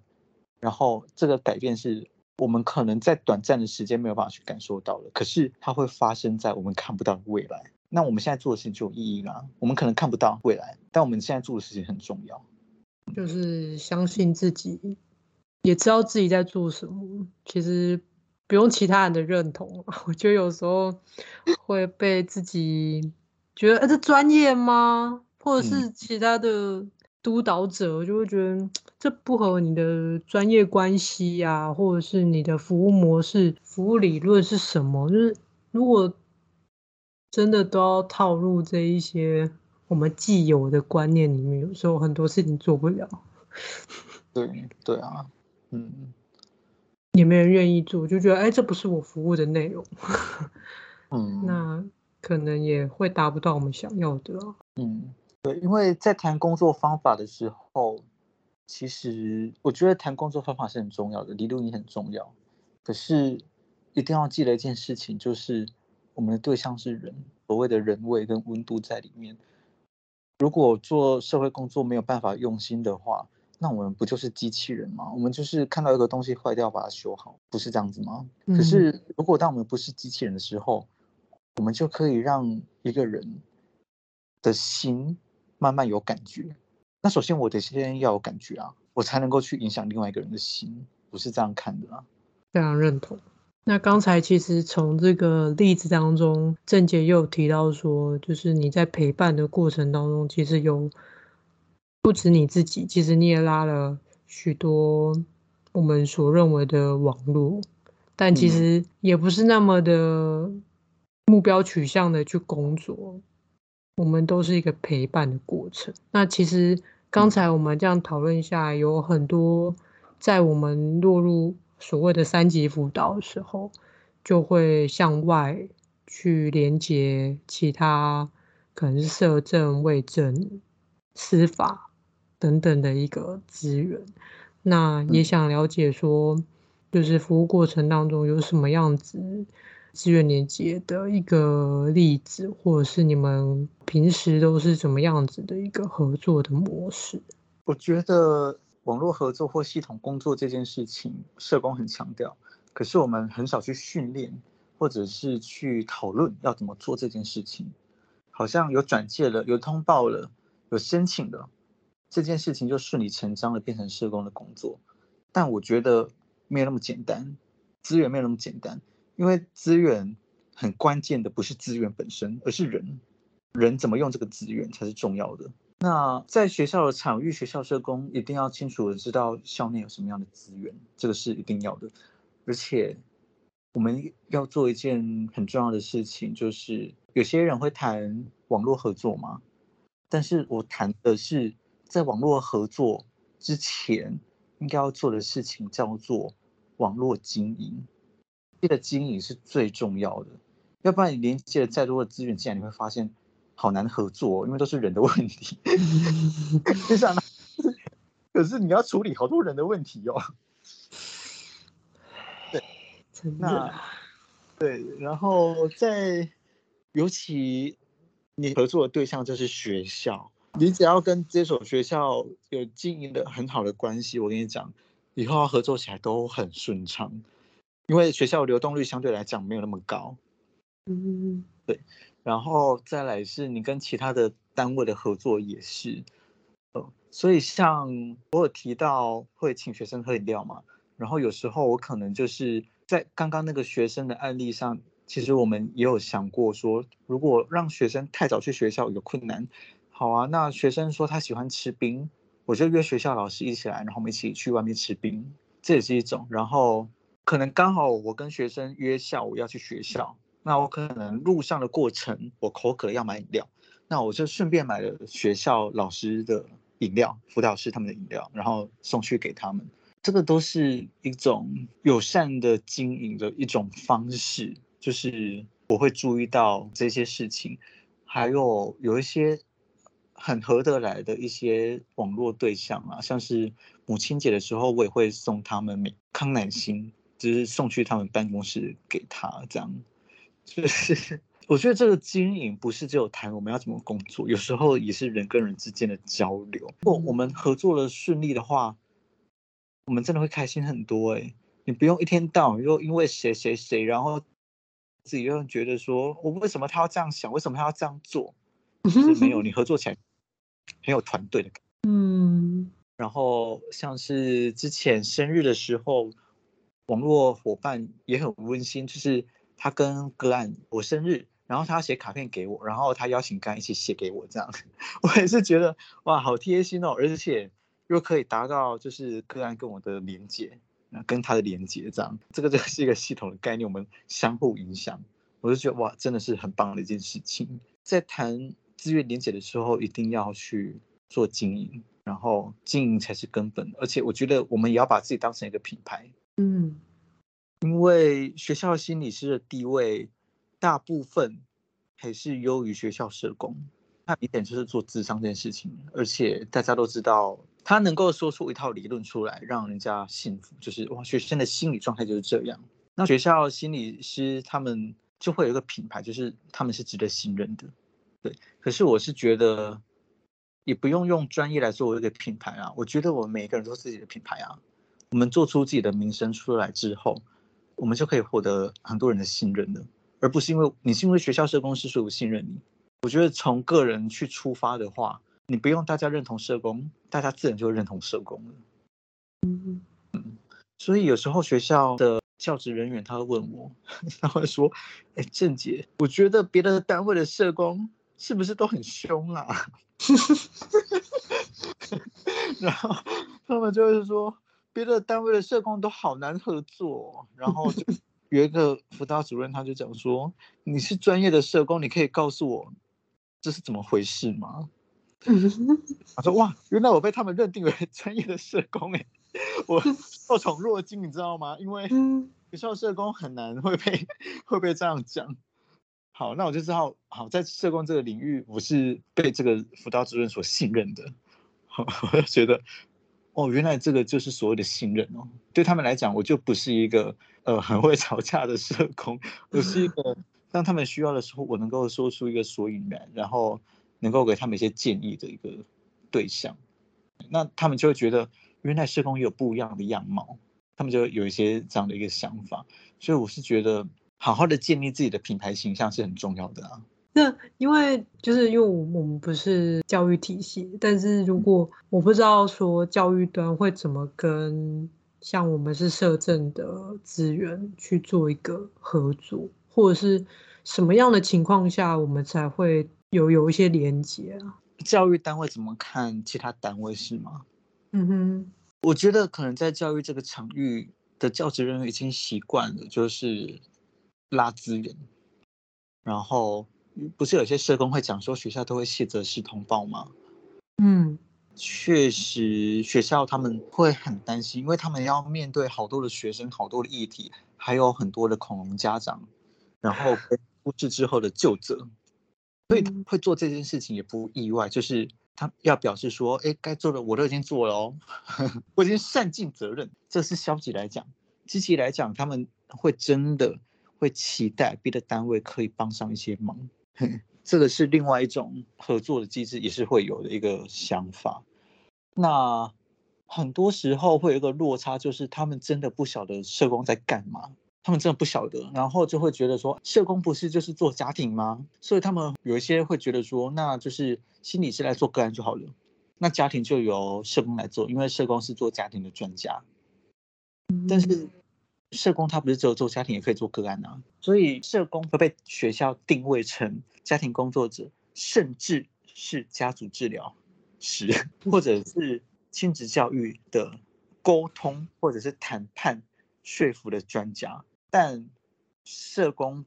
然后这个改变是我们可能在短暂的时间没有办法去感受到的，可是它会发生在我们看不到的未来。那我们现在做的事情就有意义啦，我们可能看不到未来，但我们现在做的事情很重要，就是相信自己，也知道自己在做什么，其实不用其他人的认同。我觉得有时候会被自己觉得、啊、这专业吗，或者是其他的督导者就会觉得这不合你的专业关系啊，或者是你的服务模式、服务理论是什么。就是如果真的都要套入这一些我们既有的观念里面，有时候很多事情做不了。对对啊，嗯，也没人愿意做，就觉得哎，这不是我服务的内容。嗯，那可能也会达不到我们想要的、啊、嗯，对，因为在谈工作方法的时候，其实我觉得谈工作方法是很重要的，理论也很重要，可是一定要记得一件事情，就是我们的对象是人，所谓的人味跟温度在里面。如果做社会工作没有办法用心的话，那我们不就是机器人吗？我们就是看到一个东西坏掉把它修好，不是这样子吗？可是如果当我们不是机器人的时候，我们就可以让一个人的心慢慢有感觉。那首先我得先要有感觉啊，我才能够去影响另外一个人的心，我是这样看的啊。非常认同。那刚才其实从这个例子当中，郑杰又有提到说，就是你在陪伴的过程当中，其实有不止你自己，其实你也拉了许多我们所认为的网络，但其实也不是那么的目标取向的去工作，我们都是一个陪伴的过程。那其实刚才我们这样讨论下来，有很多在我们落入所谓的三级辅导的时候，就会向外去连接其他可能是社政、卫政、司法等等的一个资源。那也想了解说，就是服务过程当中有什么样子资源连接的一个例子，或者是你们平时都是怎么样子的一个合作的模式？我觉得网络合作或系统工作这件事情，社工很强调，可是我们很少去训练或者是去讨论要怎么做这件事情。好像有转介了，有通报了，有申请的，这件事情就顺理成章的变成社工的工作。但我觉得没有那么简单，资源没有那么简单，因为资源很关键的不是资源本身，而是人，人怎么用这个资源才是重要的。那在学校的场域，学校社工一定要清楚的知道校内有什么样的资源，这个是一定要的。而且我们要做一件很重要的事情，就是有些人会谈网络合作嘛，但是我谈的是在网络合作之前应该要做的事情，叫做网络经营。这个经营是最重要的，要不然你连接了再多的资源进来，你会发现好难合作、哦，因为都是人的问题。你想，可是你要处理好多人的问题哦。对，那对，然后在尤其。你合作的对象就是学校，你只要跟这所学校有经营的很好的关系，我跟你讲，以后要合作起来都很顺畅，因为学校流动率相对来讲没有那么高。嗯，对。然后再来是你跟其他的单位的合作也是，呃，所以像我有提到会请学生喝饮料嘛，然后有时候我可能就是在刚刚那个学生的案例上。其实我们也有想过说，如果让学生太早去学校有困难，好啊，那学生说他喜欢吃冰，我就约学校老师一起来，然后我们一起去外面吃冰，这也是一种。然后可能刚好我跟学生约下午要去学校，那我可能路上的过程我口渴要买饮料，那我就顺便买了学校老师的饮料，辅导师他们的饮料，然后送去给他们。这个都是一种友善的经营的一种方式，就是我会注意到这些事情。还有有一些很合得来的一些网络对象啊，像是母亲节的时候，我也会送他们康乃馨，就是送去他们办公室给他，这样就是我觉得这个经营不是只有谈我们要怎么工作，有时候也是人跟人之间的交流。如果我们合作的顺利的话，我们真的会开心很多哎、欸。你不用一天到晚又因为谁谁谁，然后自己又觉得说我为什么他要这样想，为什么他要这样做？没有，你合作起来很有团队的感觉。嗯。然后像是之前生日的时候，网络伙伴也很温馨，就是他跟个案我生日，然后他写卡片给我，然后他邀请个案一起写给我，这样我也是觉得哇，好贴心哦，而且又可以达到就是个案跟我的连结，跟他的连结这样，这个就是一个系统的概念，我们相互影响，我就觉得哇，真的是很棒的一件事情。在谈资源连结的时候，一定要去做经营。然后经营才是根本，而且我觉得我们也要把自己当成一个品牌。嗯，因为学校心理师的地位大部分还是优于学校社工，那一点就是做谘商这件事情，而且大家都知道他能够说出一套理论出来让人家信服，就是哇，学生的心理状态就是这样。那学校心理师他们就会有一个品牌，就是他们是值得信任的。对，可是我是觉得也不用用专业来作为一个品牌啊，我觉得我们每个人都是自己的品牌啊。我们做出自己的名声出来之后，我们就可以获得很多人的信任的，而不是因为你是因为学校社工师所不信任你。我觉得从个人去出发的话，你不用大家认同社工，大家自然就会认同社工了。嗯，所以有时候学校的教职人员他会问我，他会说：“哎，郑姐，我觉得别的单位的社工是不是都很凶啊？”然后他们就会说别的单位的社工都好难合作，然后就有一个辅导主任他就讲说你是专业的社工，你可以告诉我这是怎么回事吗？我说哇，原来我被他们认定为专业的社工、欸、我受宠若惊，你知道吗？因为学校社工很难会被会被这样讲。好，那我就知道，好，在社工这个领域，我是被这个辅导主任所信任的。我就觉得，哦，原来这个就是所谓的信任哦。对他们来讲，我就不是一个呃很会吵架的社工，我是一个当他们需要的时候，我能够说出一个所以然，然后能够给他们一些建议的一个对象。那他们就会觉得，原来社工也有不一样的样貌，他们就有一些这样的一个想法。所以我是觉得，好好的建立自己的品牌形象是很重要的啊。那因为就是因为我们不是教育体系，但是如果我不知道说教育端会怎么跟像我们是社政的资源去做一个合作，或者是什么样的情况下我们才会有有一些连结啊？教育单位怎么看其他单位是吗？嗯哼，我觉得可能在教育这个场域的教职人员已经习惯了，就是拉资源，然后不是有些社工会讲说学校都会卸责式通报吗？嗯，确实学校他们会很担心，因为他们要面对好多的学生，好多的议题，还有很多的恐龙家长，然后出事之后的究责，所以会做这件事情也不意外，就是他要表示说，哎，该做的我都已经做了哦，我已经善尽责任。这是消极来讲，积极来讲，他们会真的会期待别的单位可以帮上一些忙，这个是另外一种合作的机制，也是会有的一个想法。那很多时候会有一个落差，就是他们真的不晓得社工在干嘛，他们真的不晓得，然后就会觉得说社工不是就是做家庭吗？所以他们有一些会觉得说，那就是心理师来做个案就好了，那家庭就由社工来做，因为社工是做家庭的专家。但是社工他不是只有做家庭，也可以做个案啊，所以社工会被学校定位成家庭工作者，甚至是家族治疗师，或者是亲子教育的沟通，或者是谈判说服的专家。但社工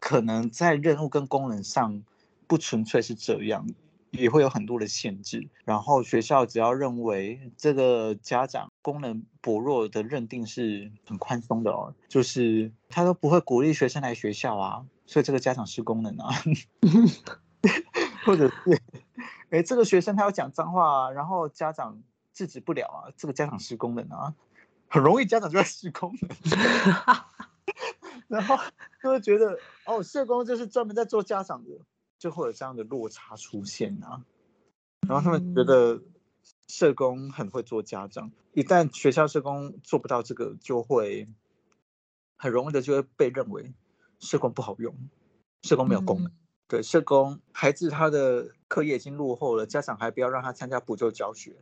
可能在任务跟功能上不纯粹是这样，也会有很多的限制，然后学校只要认为这个家长功能薄弱的认定是很宽松的哦，就是他都不会鼓励学生来学校啊，所以这个家长是功能啊，或者是哎这个学生他要讲脏话啊，然后家长制止不了啊，这个家长是功能啊，很容易家长就在失功能。然后就会觉得哦，社工就是专门在做家长的，就会有这样的落差出现啊。然后他们觉得社工很会做家长，一旦学校社工做不到这个，就会很容易的就会被认为社工不好用，社工没有功能。嗯、对，社工孩子他的课业已经落后了，家长还不要让他参加补救教学，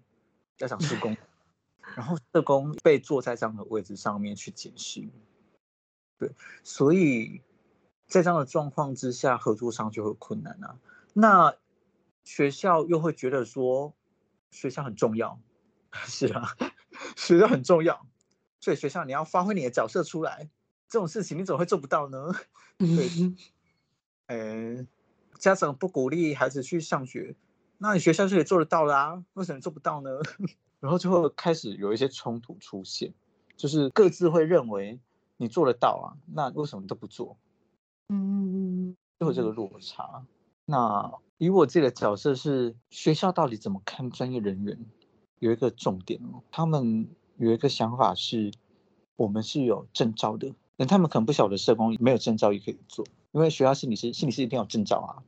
家长是工。然后社工被坐在这样的位置上面去检视，对，所以在这样的状况之下，合作上就会有困难啊。那学校又会觉得说，学校很重要，是啊，学校很重要，所以学校你要发挥你的角色出来，这种事情你怎么会做不到呢？对，呃，家长不鼓励孩子去上学，那你学校是也做得到啦、啊，为什么做不到呢？然后就会开始有一些冲突出现，就是各自会认为你做得到啊，那为什么都不做？嗯，就有这个落差。那以我自己的角色是，学校到底怎么看专业人员？有一个重点哦，他们有一个想法是，我们是有证照的，但他们可能不晓得社工没有证照也可以做，因为学校心理师心理师一定要有证照啊，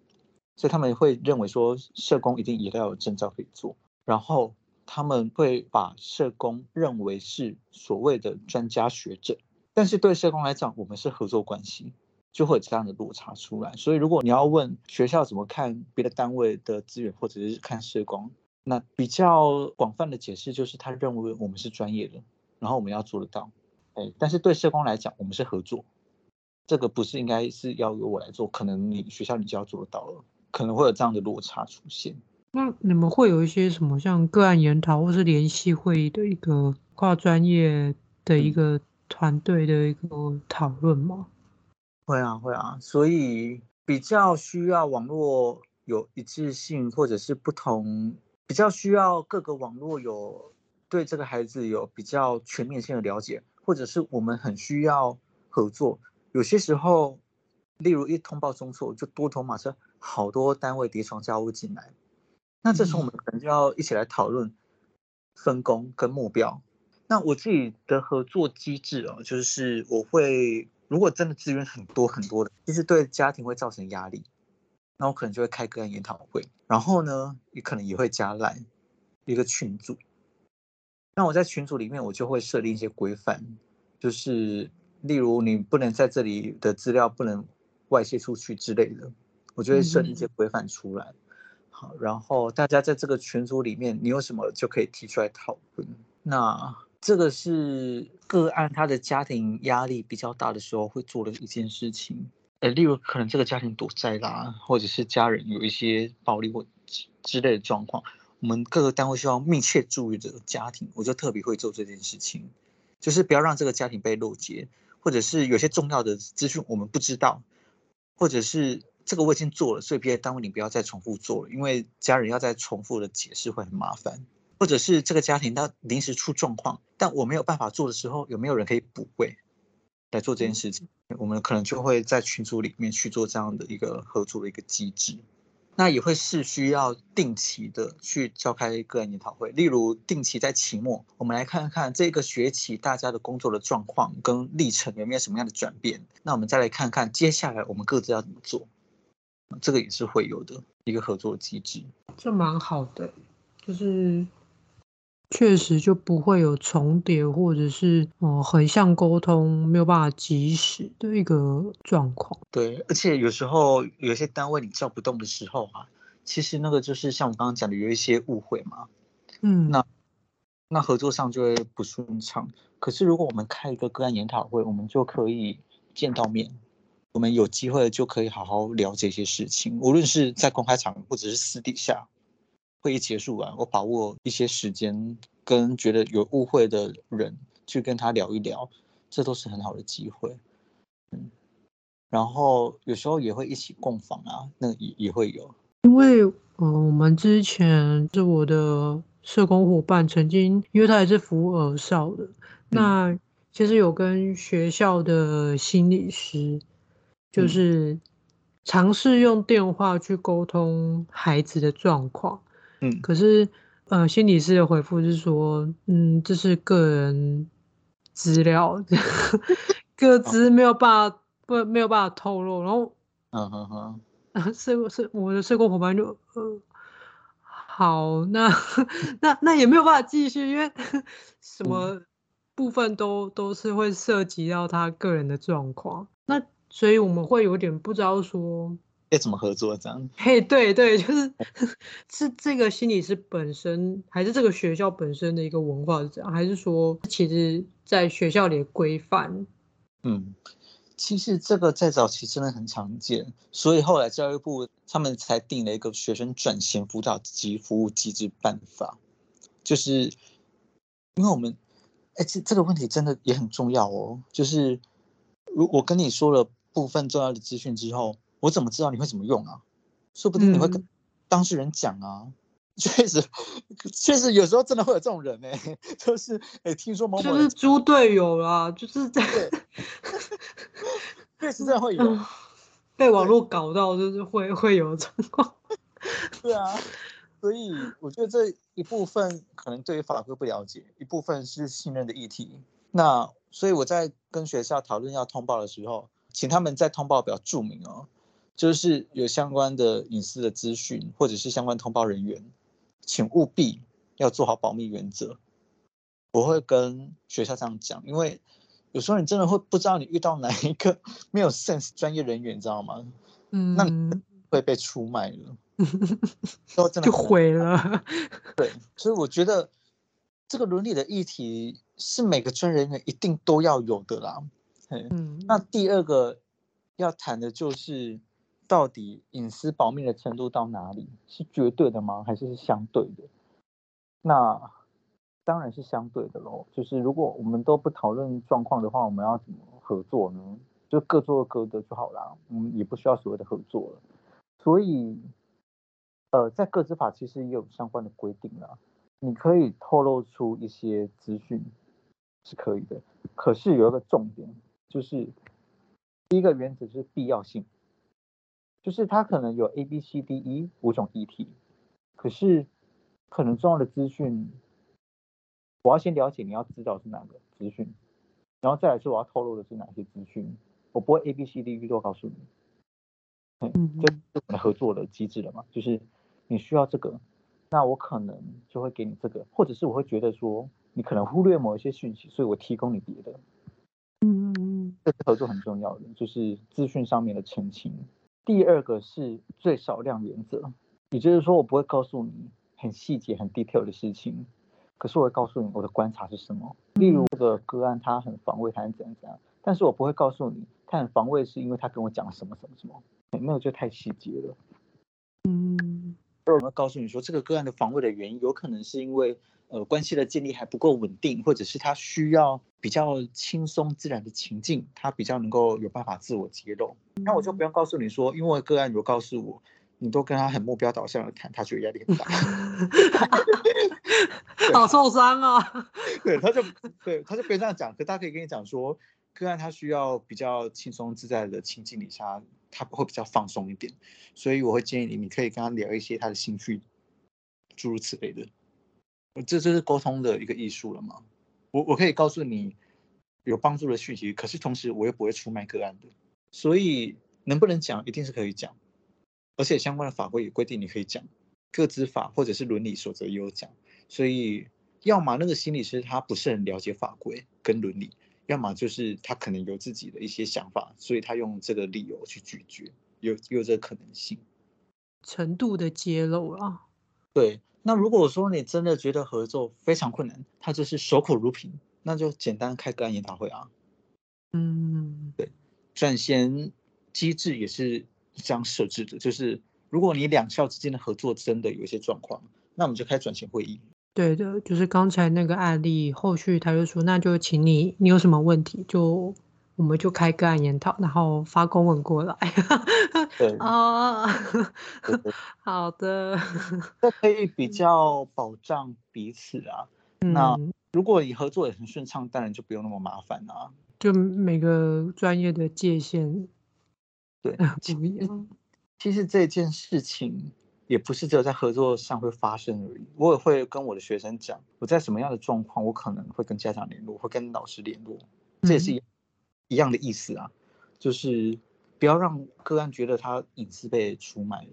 所以他们会认为说社工一定也要有证照可以做，然后。他们会把社工认为是所谓的专家学者，但是对社工来讲，我们是合作关系，就会有这样的落差出来。所以如果你要问学校怎么看别的单位的资源，或者是看社工，那比较广泛的解释就是他认为我们是专业的，然后我们要做得到。哎，但是对社工来讲，我们是合作，这个不是应该是要由我来做，可能你学校你就要做得到了，可能会有这样的落差出现。那你们会有一些什么像个案研讨或是联系会议的一个跨专业的一个团队的一个讨论吗？会啊会啊，所以比较需要网络有一致性，或者是不同，比较需要各个网络有对这个孩子有比较全面性的了解，或者是我们很需要合作。有些时候，例如一通报中错，就多头马车，好多单位叠床架屋进来。那这时候我们可能就要一起来讨论分工跟目标。那我自己的合作机制哦，就是我会如果真的资源很多很多的，其实对家庭会造成压力，那我可能就会开个人研讨会，然后呢，也可能也会加 LINE 一个群组。那我在群组里面，我就会设立一些规范，就是例如你不能在这里的资料不能外泄出去之类的，我就会设立一些规范出来。嗯好，然后大家在这个群组里面，你有什么就可以提出来讨论。那这个是个案他的家庭压力比较大的时候会做的一件事情。呃，例如可能这个家庭躲债啦，或者是家人有一些暴力或之类的状况，我们各个单位需要密切注意这个家庭，我就特别会做这件事情，就是不要让这个家庭被漏接，或者是有些重要的资讯我们不知道，或者是。这个我已经做了，所以别的单位你不要再重复做了，因为家人要再重复的解释会很麻烦。或者是这个家庭他临时出状况，但我没有办法做的时候，有没有人可以补位来做这件事情？我们可能就会在群组里面去做这样的一个合作的一个机制。那也会是需要定期的去召开个案研讨会，例如定期在期末，我们来看看这个学期大家的工作的状况跟历程有没有什么样的转变。那我们再来看看接下来我们各自要怎么做。这个也是会有的一个合作机制，这蛮好的，就是确实就不会有重叠或者是、呃、横向沟通没有办法及时的一个状况。对，而且有时候有些单位你叫不动的时候啊，其实那个就是像我刚刚讲的有一些误会嘛，嗯，那那合作上就会不顺畅。可是如果我们开一个个案研讨会，我们就可以见到面。我们有机会就可以好好聊这些事情，无论是在公开场或者是私底下。会议结束完，我把握一些时间，跟觉得有误会的人去跟他聊一聊，这都是很好的机会。嗯，然后有时候也会一起共访啊，那 也, 也会有。因为、呃、我们之前是我的社工伙伴曾经，因为他也是服务儿少的，那其实有跟学校的心理师。就是尝试用电话去沟通孩子的状况，嗯，可是呃，心理师的回复是说，嗯，这是个人资料，各自没有办法不没有办法透露，然后嗯嗯嗯，是是我的社工伙伴就呃好，那那那也没有办法继续，因为什么部分都都是会涉及到他个人的状况，那所以我们会有点不知道说要怎么合作这样。嘿、hey, 对对，就是是这个心理师本身还是这个学校本身的一个文化是这样，还是说其实在学校里的规范？嗯，其实这个在早期真的很常见，所以后来教育部他们才定了一个学生转衔辅导及服务机制办法，就是因为我们哎、欸，这个问题真的也很重要哦。就是如我跟你说了部分重要的资讯之后，我怎么知道你会怎么用啊？说不定你会跟当事人讲啊。确、嗯、实，确实有时候真的会有这种人哎、欸，就是哎、欸，听说某某人就是猪队友啦，就是在。确实真的会有、嗯、被网络搞到，就是会会有状况。对啊，所以我觉得这一部分可能对于法规不了解，一部分是信任的议题。那所以我在跟学校讨论要通报的时候，请他们在通报表注明哦，就是有相关的隐私的资讯，或者是相关通报人员，请务必要做好保密原则。我会跟学校这样讲，因为。有时候你真的会不知道你遇到哪一个没有 sense 专业人员，你知道吗？嗯，那你会被出卖了，真的就毁了。对，所以我觉得这个伦理的议题是每个专业人员一定都要有的啦。嗯，那第二个要谈的就是到底隐私保密的程度到哪里？是绝对的吗？还是是相对的？那。当然是相对的咯，就是如果我们都不讨论状况的话，我们要怎么合作呢？就各做各的就好了，我们也不需要所谓的合作了。所以，呃，在个资法其实也有相关的规定啦，你可以透露出一些资讯是可以的，可是有一个重点，就是第一个原则是必要性，就是它可能有 A、B、C、D、E 五种议题，可是可能重要的资讯。我要先了解你要知道是哪个资讯，然后再来是我要透露的是哪些资讯，我不会 A B C D E 都告诉你。嗯，这是我们合作的机制了嘛？就是你需要这个，那我可能就会给你这个，或者是我会觉得说你可能忽略某一些讯息，所以我提供你别的。嗯嗯，这是合作很重要的，就是资讯上面的澄清。第二个是最少量原则，也就是说我不会告诉你很细节、很 detail 的事情。可是我会告诉你我的观察是什么，例如这个个案他很防卫，他很怎样怎样，但是我不会告诉你他很防卫是因为他跟我讲什么什么什么，没有就太细节了。嗯，我会告诉你说这个个案的防卫的原因，有可能是因为呃关系的建立还不够稳定，或者是他需要比较轻松自然的情境，他比较能够有办法自我揭露。那我就不要告诉你说，因为个案有告诉我。你都跟他很目标导向的谈，他觉得压力很大，好受伤啊！对，他就对他就别这样讲，可他可以跟你讲说，个案他需要比较轻松自在的情境底下，他会比较放松一点，所以我会建议你，你可以跟他聊一些他的兴趣，诸如此类的。这就是沟通的一个艺术了嘛。我我可以告诉你有帮助的讯息，可是同时我又不会出卖个案的，所以能不能讲一定是可以讲。而且相关的法规也规定你可以讲，个资法或者是伦理守则也有讲，所以要么那个心理师他不是很了解法规跟伦理，要么就是他可能有自己的一些想法，所以他用这个理由去拒绝，有有这个可能性。程度的揭露啊。对，那如果说你真的觉得合作非常困难，他就是守口如瓶，那就简单开个案研讨会啊。嗯，对，转衔机制也是。这样设置的，就是如果你两校之间的合作真的有一些状况，那我们就开转衔会议。对的，就是刚才那个案例，后续他就说，那就请你，你有什么问题就我们就开个案研讨，然后发公文过来。对啊，好的，这可以比较保障彼此啊。嗯、那如果你合作也很顺畅，当然就不用那么麻烦啊。就每个专业的界限。对，其实这件事情也不是只有在合作上会发生而已。我也会跟我的学生讲，我在什么样的状况，我可能会跟家长联络，会跟老师联络，这也是一样的意思啊。就是不要让个案觉得他隐私被出卖了。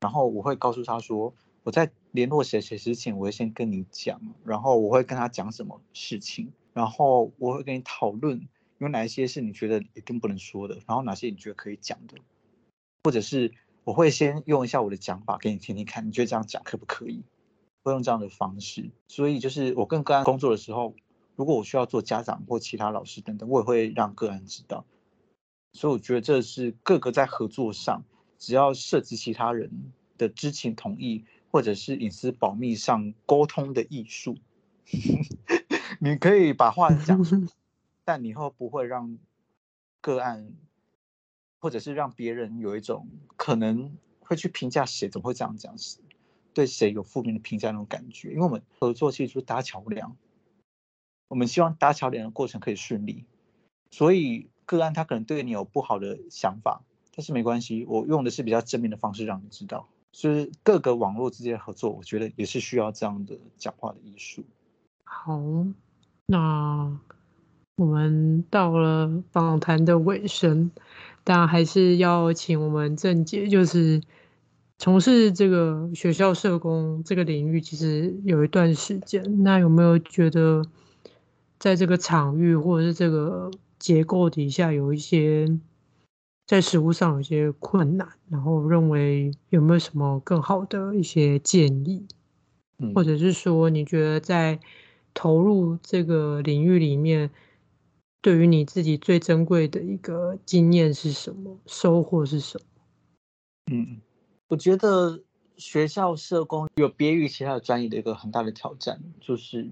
然后我会告诉他说，我在联络谁谁之前，我会先跟你讲，然后我会跟他讲什么事情，然后我会跟你讨论有哪一些是你觉得一定不能说的，然后哪些你觉得可以讲的，或者是我会先用一下我的讲法给你听听看，你觉得这样讲可不可以？会用这样的方式。所以就是我跟个案工作的时候，如果我需要做家长或其他老师等等，我也会让个案知道。所以我觉得这是各个在合作上，只要涉及其他人的知情同意或者是隐私保密上沟通的艺术。你可以把话讲，但你以后不会让个案或者是让别人有一种可能会去评价谁怎么会这样讲，对谁有负面的评价那种感觉。因为我们合作其实就是搭桥梁，我们希望搭桥梁的过程可以顺利，所以个案他可能对你有不好的想法，但是没关系，我用的是比较正面的方式让你知道。就是各个网络之间的合作，我觉得也是需要这样的讲话的艺术。好，那我们到了访谈的尾声，但还是要请我们郑姐，就是从事这个学校社工这个领域其实有一段时间，那有没有觉得在这个场域或者是这个结构底下有一些在实务上有一些困难，然后认为有没有什么更好的一些建议、嗯、或者是说你觉得在投入这个领域里面对于你自己最珍贵的一个经验是什么，收获是什么？嗯，我觉得学校社工有别于其他的专业的一个很大的挑战，就是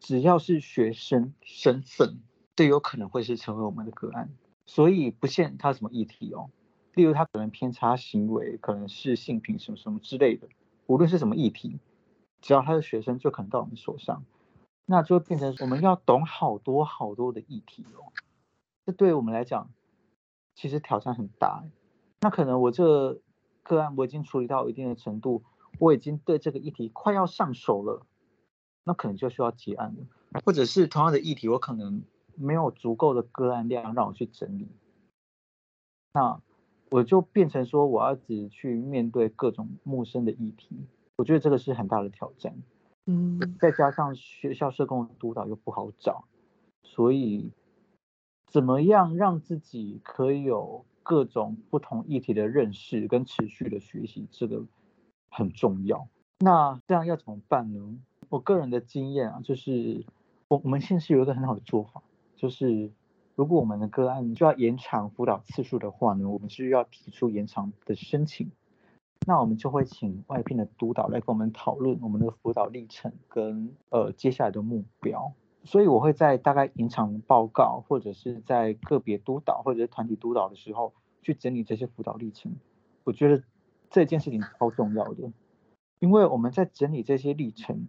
只要是学生身份都有可能会是成为我们的个案，所以不限他什么议题哦，例如他可能偏差行为，可能是性平什么什么之类的，无论是什么议题，只要他是学生就可能到我们手上，那就变成我们要懂好多好多的议题哦，这对我们来讲其实挑战很大。那可能我这个案我已经处理到一定的程度，我已经对这个议题快要上手了，那可能就需要结案了，或者是同样的议题我可能没有足够的个案量让我去整理，那我就变成说我要只去面对各种陌生的议题，我觉得这个是很大的挑战。嗯，再加上学校社工督导又不好找，所以怎么样让自己可以有各种不同议题的认识跟持续的学习，这个很重要。那这样要怎么办呢？我个人的经验啊，就是我我们现在有一个很好的做法，就是如果我们的个案就要延长辅导次数的话呢，我们是要提出延长的申请，那我们就会请外聘的督导来跟我们讨论我们的辅导历程跟呃接下来的目标。所以我会在大概延长报告或者是在个别督导或者是团体督导的时候去整理这些辅导历程。我觉得这件事情超重要的，因为我们在整理这些历程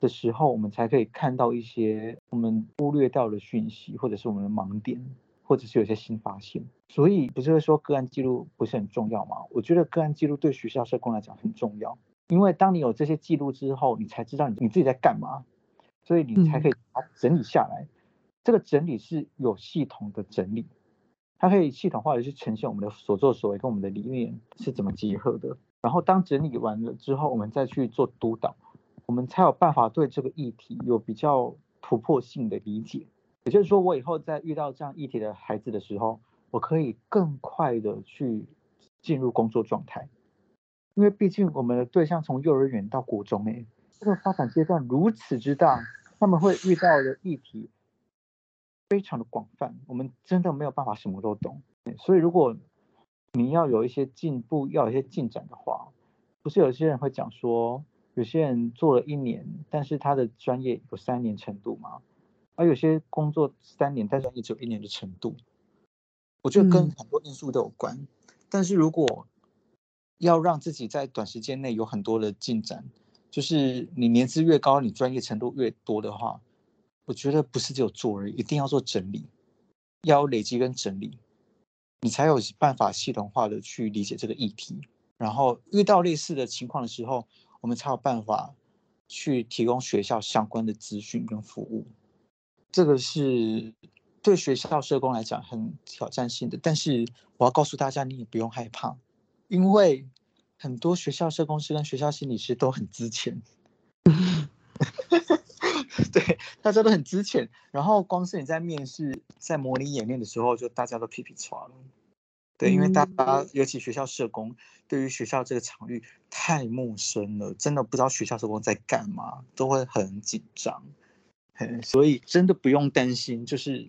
的时候，我们才可以看到一些我们忽略掉的讯息，或者是我们的盲点，或者是有些新发现。所以不是说个案记录不是很重要吗？我觉得个案记录对学校社工来讲很重要，因为当你有这些记录之后，你才知道你自己在干嘛，所以你才可以把它整理下来。这个整理是有系统的整理，它可以系统化的去呈现我们的所作所为跟我们的理念是怎么结合的。然后当整理完了之后，我们再去做督导，我们才有办法对这个议题有比较突破性的理解。也就是说，我以后在遇到这样议题的孩子的时候，我可以更快的去进入工作状态，因为毕竟我们的对象从幼儿园到国中、欸、这个发展阶段如此之大，他们会遇到的议题非常的广泛，我们真的没有办法什么都懂。所以如果你要有一些进步，要有一些进展的话，不是有些人会讲说有些人做了一年，但是他的专业有三年程度嘛，而有些工作三年但是也只有一年的程度。我觉得跟很多因素都有关、嗯、但是如果要让自己在短时间内有很多的进展，就是你年资越高，你专业程度越多的话，我觉得不是只有做而已，一定要做整理，要累积跟整理，你才有办法系统化的去理解这个议题，然后遇到类似的情况的时候，我们才有办法去提供学校相关的资讯跟服务。这个是对学校社工来讲很挑战性的，但是我要告诉大家，你也不用害怕，因为很多学校社工师跟学校心理师都很资浅。对，大家都很资浅，然后光是你在面试在模拟演练的时候，就大家都屁屁叉了。对，因为大家尤其学校社工对于学校这个场域太陌生了，真的不知道学校社工在干嘛，都会很紧张。所以真的不用担心，就是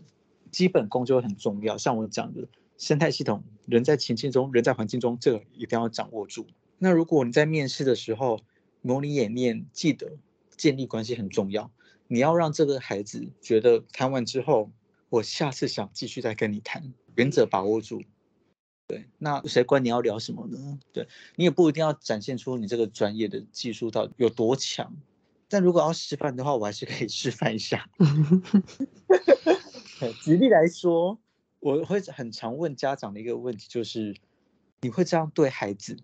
基本功就会很重要，像我讲的生态系统，人在情境中，人在环境中，这个一定要掌握住。那如果你在面试的时候模拟演练，记得建立关系很重要，你要让这个孩子觉得谈完之后，我下次想继续再跟你谈，原则把握住。对，那谁管你要聊什么呢？对，你也不一定要展现出你这个专业的技术到底有多强，但如果要示范的话，我还是可以示范一下。举例来说，我会很常问家长的一个问题就是，你会这样对孩子，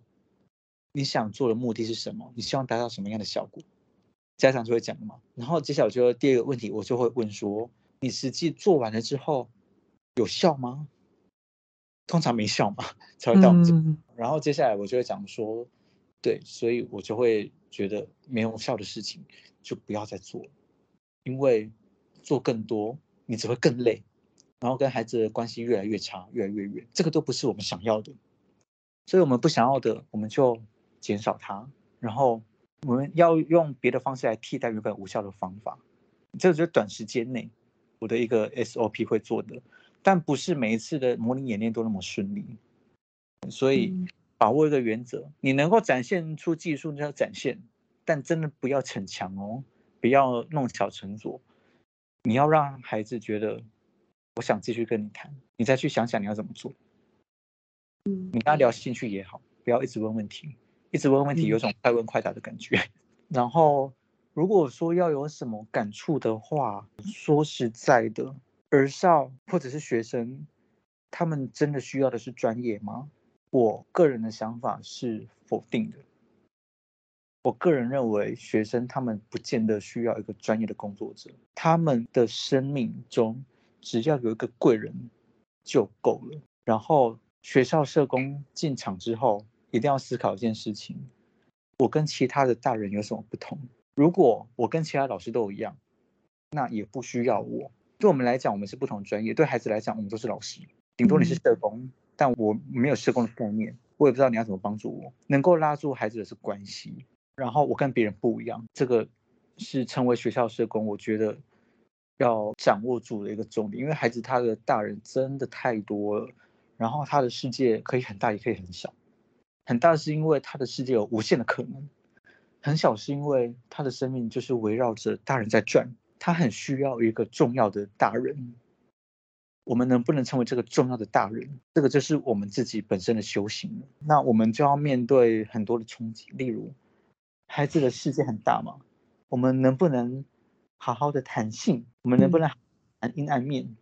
你想做的目的是什么？你希望达到什么样的效果？家长就会讲嘛。然后接下来就第二个问题，我就会问说，你实际做完了之后有效吗？通常没效嘛，才会到我们这、嗯、然后接下来我就会讲说，对，所以我就会觉得没有效的事情就不要再做，因为做更多你只会更累，然后跟孩子的关系越来越差，越来越远，这个都不是我们想要的。所以我们不想要的我们就减少它，然后我们要用别的方式来替代原本无效的方法。这个就是短时间内我的一个 S O P 会做的，但不是每一次的模拟演练都那么顺利，所以把握一个原则，你能够展现出技术就要展现，但真的不要逞强哦，不要弄巧成拙，你要让孩子觉得我想继续跟你谈，你再去想想你要怎么做。你跟他聊兴趣也好，不要一直问问题，一直问问题有种快问快答的感觉。然后如果说要有什么感触的话，说实在的，儿少或者是学生，他们真的需要的是专业吗？我个人的想法是否定的。我个人认为学生他们不见得需要一个专业的工作者，他们的生命中只要有一个贵人就够了。然后学校社工进场之后，一定要思考一件事情，我跟其他的大人有什么不同？如果我跟其他老师都一样，那也不需要我。对我们来讲，我们是不同专业；对孩子来讲，我们都是老师。顶多你是社工，嗯、但我没有社工的概念，我也不知道你要怎么帮助我。能够拉住孩子的是关系，然后我跟别人不一样，这个是成为学校社工，我觉得要掌握住的一个重点。因为孩子他的大人真的太多了，然后他的世界可以很大，也可以很小。很大是因为他的世界有无限的可能，很小是因为他的生命就是围绕着大人在转。他很需要一个重要的大人，我们能不能成为这个重要的大人，这个就是我们自己本身的修行。那我们就要面对很多的冲击，例如孩子的世界很大嘛，我们能不能好好的谈性，我们能不能好好谈阴暗面，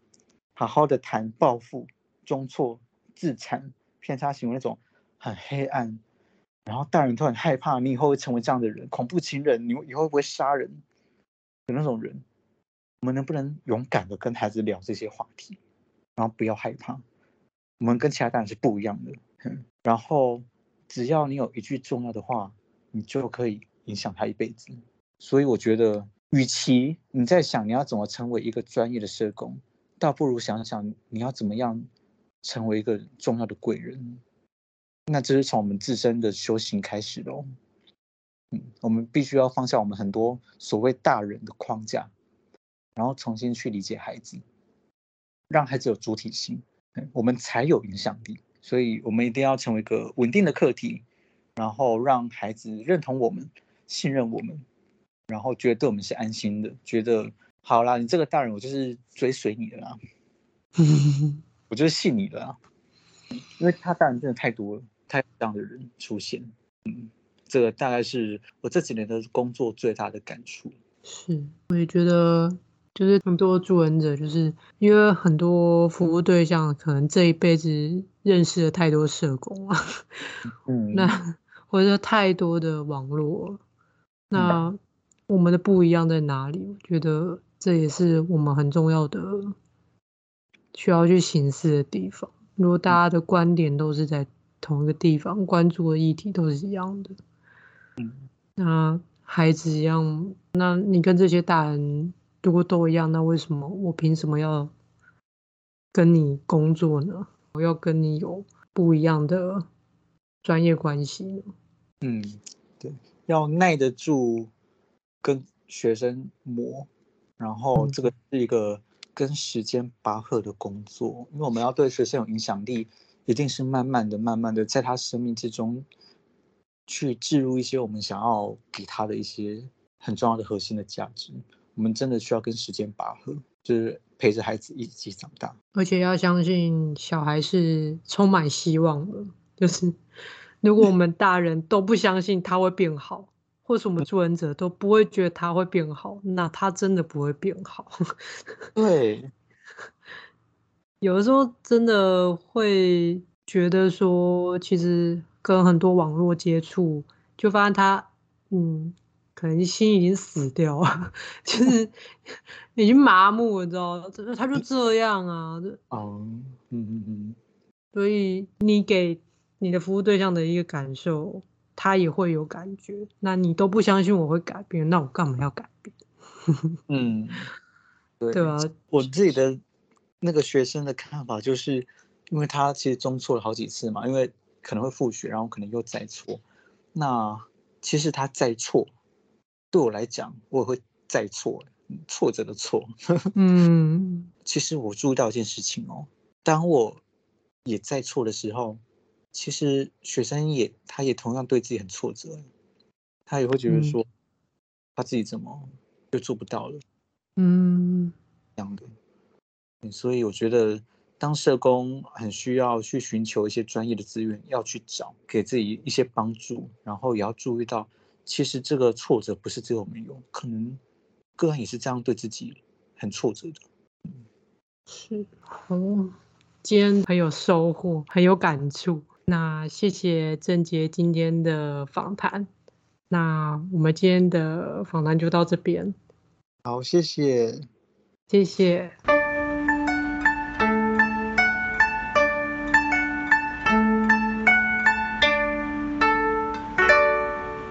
好好的谈报复、中错、自残、偏差行为，那种很黑暗，然后大人都很害怕你以后会成为这样的人，恐怖情人，你以后会不会杀人的那种人。我们能不能勇敢的跟孩子聊这些话题，然后不要害怕，我们跟其他大人是不一样的。然后只要你有一句重要的话，你就可以影响他一辈子。所以我觉得与其你在想你要怎么成为一个专业的社工，倒不如想想你要怎么样成为一个重要的贵人。那这是从我们自身的修行开始咯。嗯，我们必须要放下我们很多所谓大人的框架，然后重新去理解孩子，让孩子有主体性，我们才有影响力。所以我们一定要成为一个稳定的课题，然后让孩子认同我们，信任我们，然后觉得对我们是安心的，觉得好啦，你这个大人我就是追随你了啦，我就是信你了啦。因为他大人真的太多了，太这样的人出现。嗯，这个大概是我这几年的工作最大的感触。是，我也觉得就是很多助人者，就是因为很多服务对象可能这一辈子认识了太多社工啊，嗯，那或者太多的网络，那我们的不一样在哪里？我觉得这也是我们很重要的需要去行事的地方。如果大家的观点都是在同一个地方，关注的议题都是一样的，那孩子一样，那你跟这些大人如果都一样，那为什么我凭什么要跟你工作呢？我要跟你有不一样的专业关系呢？嗯，对，要耐得住跟学生磨，然后这个是一个跟时间拔河的工作，因为我们要对学生有影响力，一定是慢慢的、慢慢的在他生命之中去置入一些我们想要给他的一些很重要的核心的价值。我们真的需要跟时间拔河，就是陪着孩子一起长大，而且要相信小孩是充满希望的。就是如果我们大人都不相信他会变好，或是我们助人者都不会觉得他会变好，那他真的不会变好。对，有的时候真的会觉得说，其实跟很多网络接触，就发现他，嗯。可能心已经死掉了，就是已经麻木了，你知道吗？他就这样啊。哦，嗯嗯嗯。所以你给你的服务对象的一个感受，他也会有感觉。那你都不相信我会改变，那我干嘛要改变？嗯，对，对吧？我自己的那个学生的看法就是，因为他其实中错了好几次嘛，因为可能会复学，然后可能又再错。那其实他再错，对我来讲，我也会再错，挫折的错。嗯，其实我注意到一件事情哦，当我也再错的时候，其实学生也他也同样对自己很挫折，他也会觉得说，嗯、他自己怎么就做不到了？嗯，这样的。所以我觉得，当社工很需要去寻求一些专业的资源，要去找给自己一些帮助，然后也要注意到。其实这个挫折不是只有我们有，可能个人也是这样对自己很挫折的。是，好，今天很有收获，很有感触。那谢谢郑杰今天的访谈。那我们今天的访谈就到这边。好，谢谢，谢谢。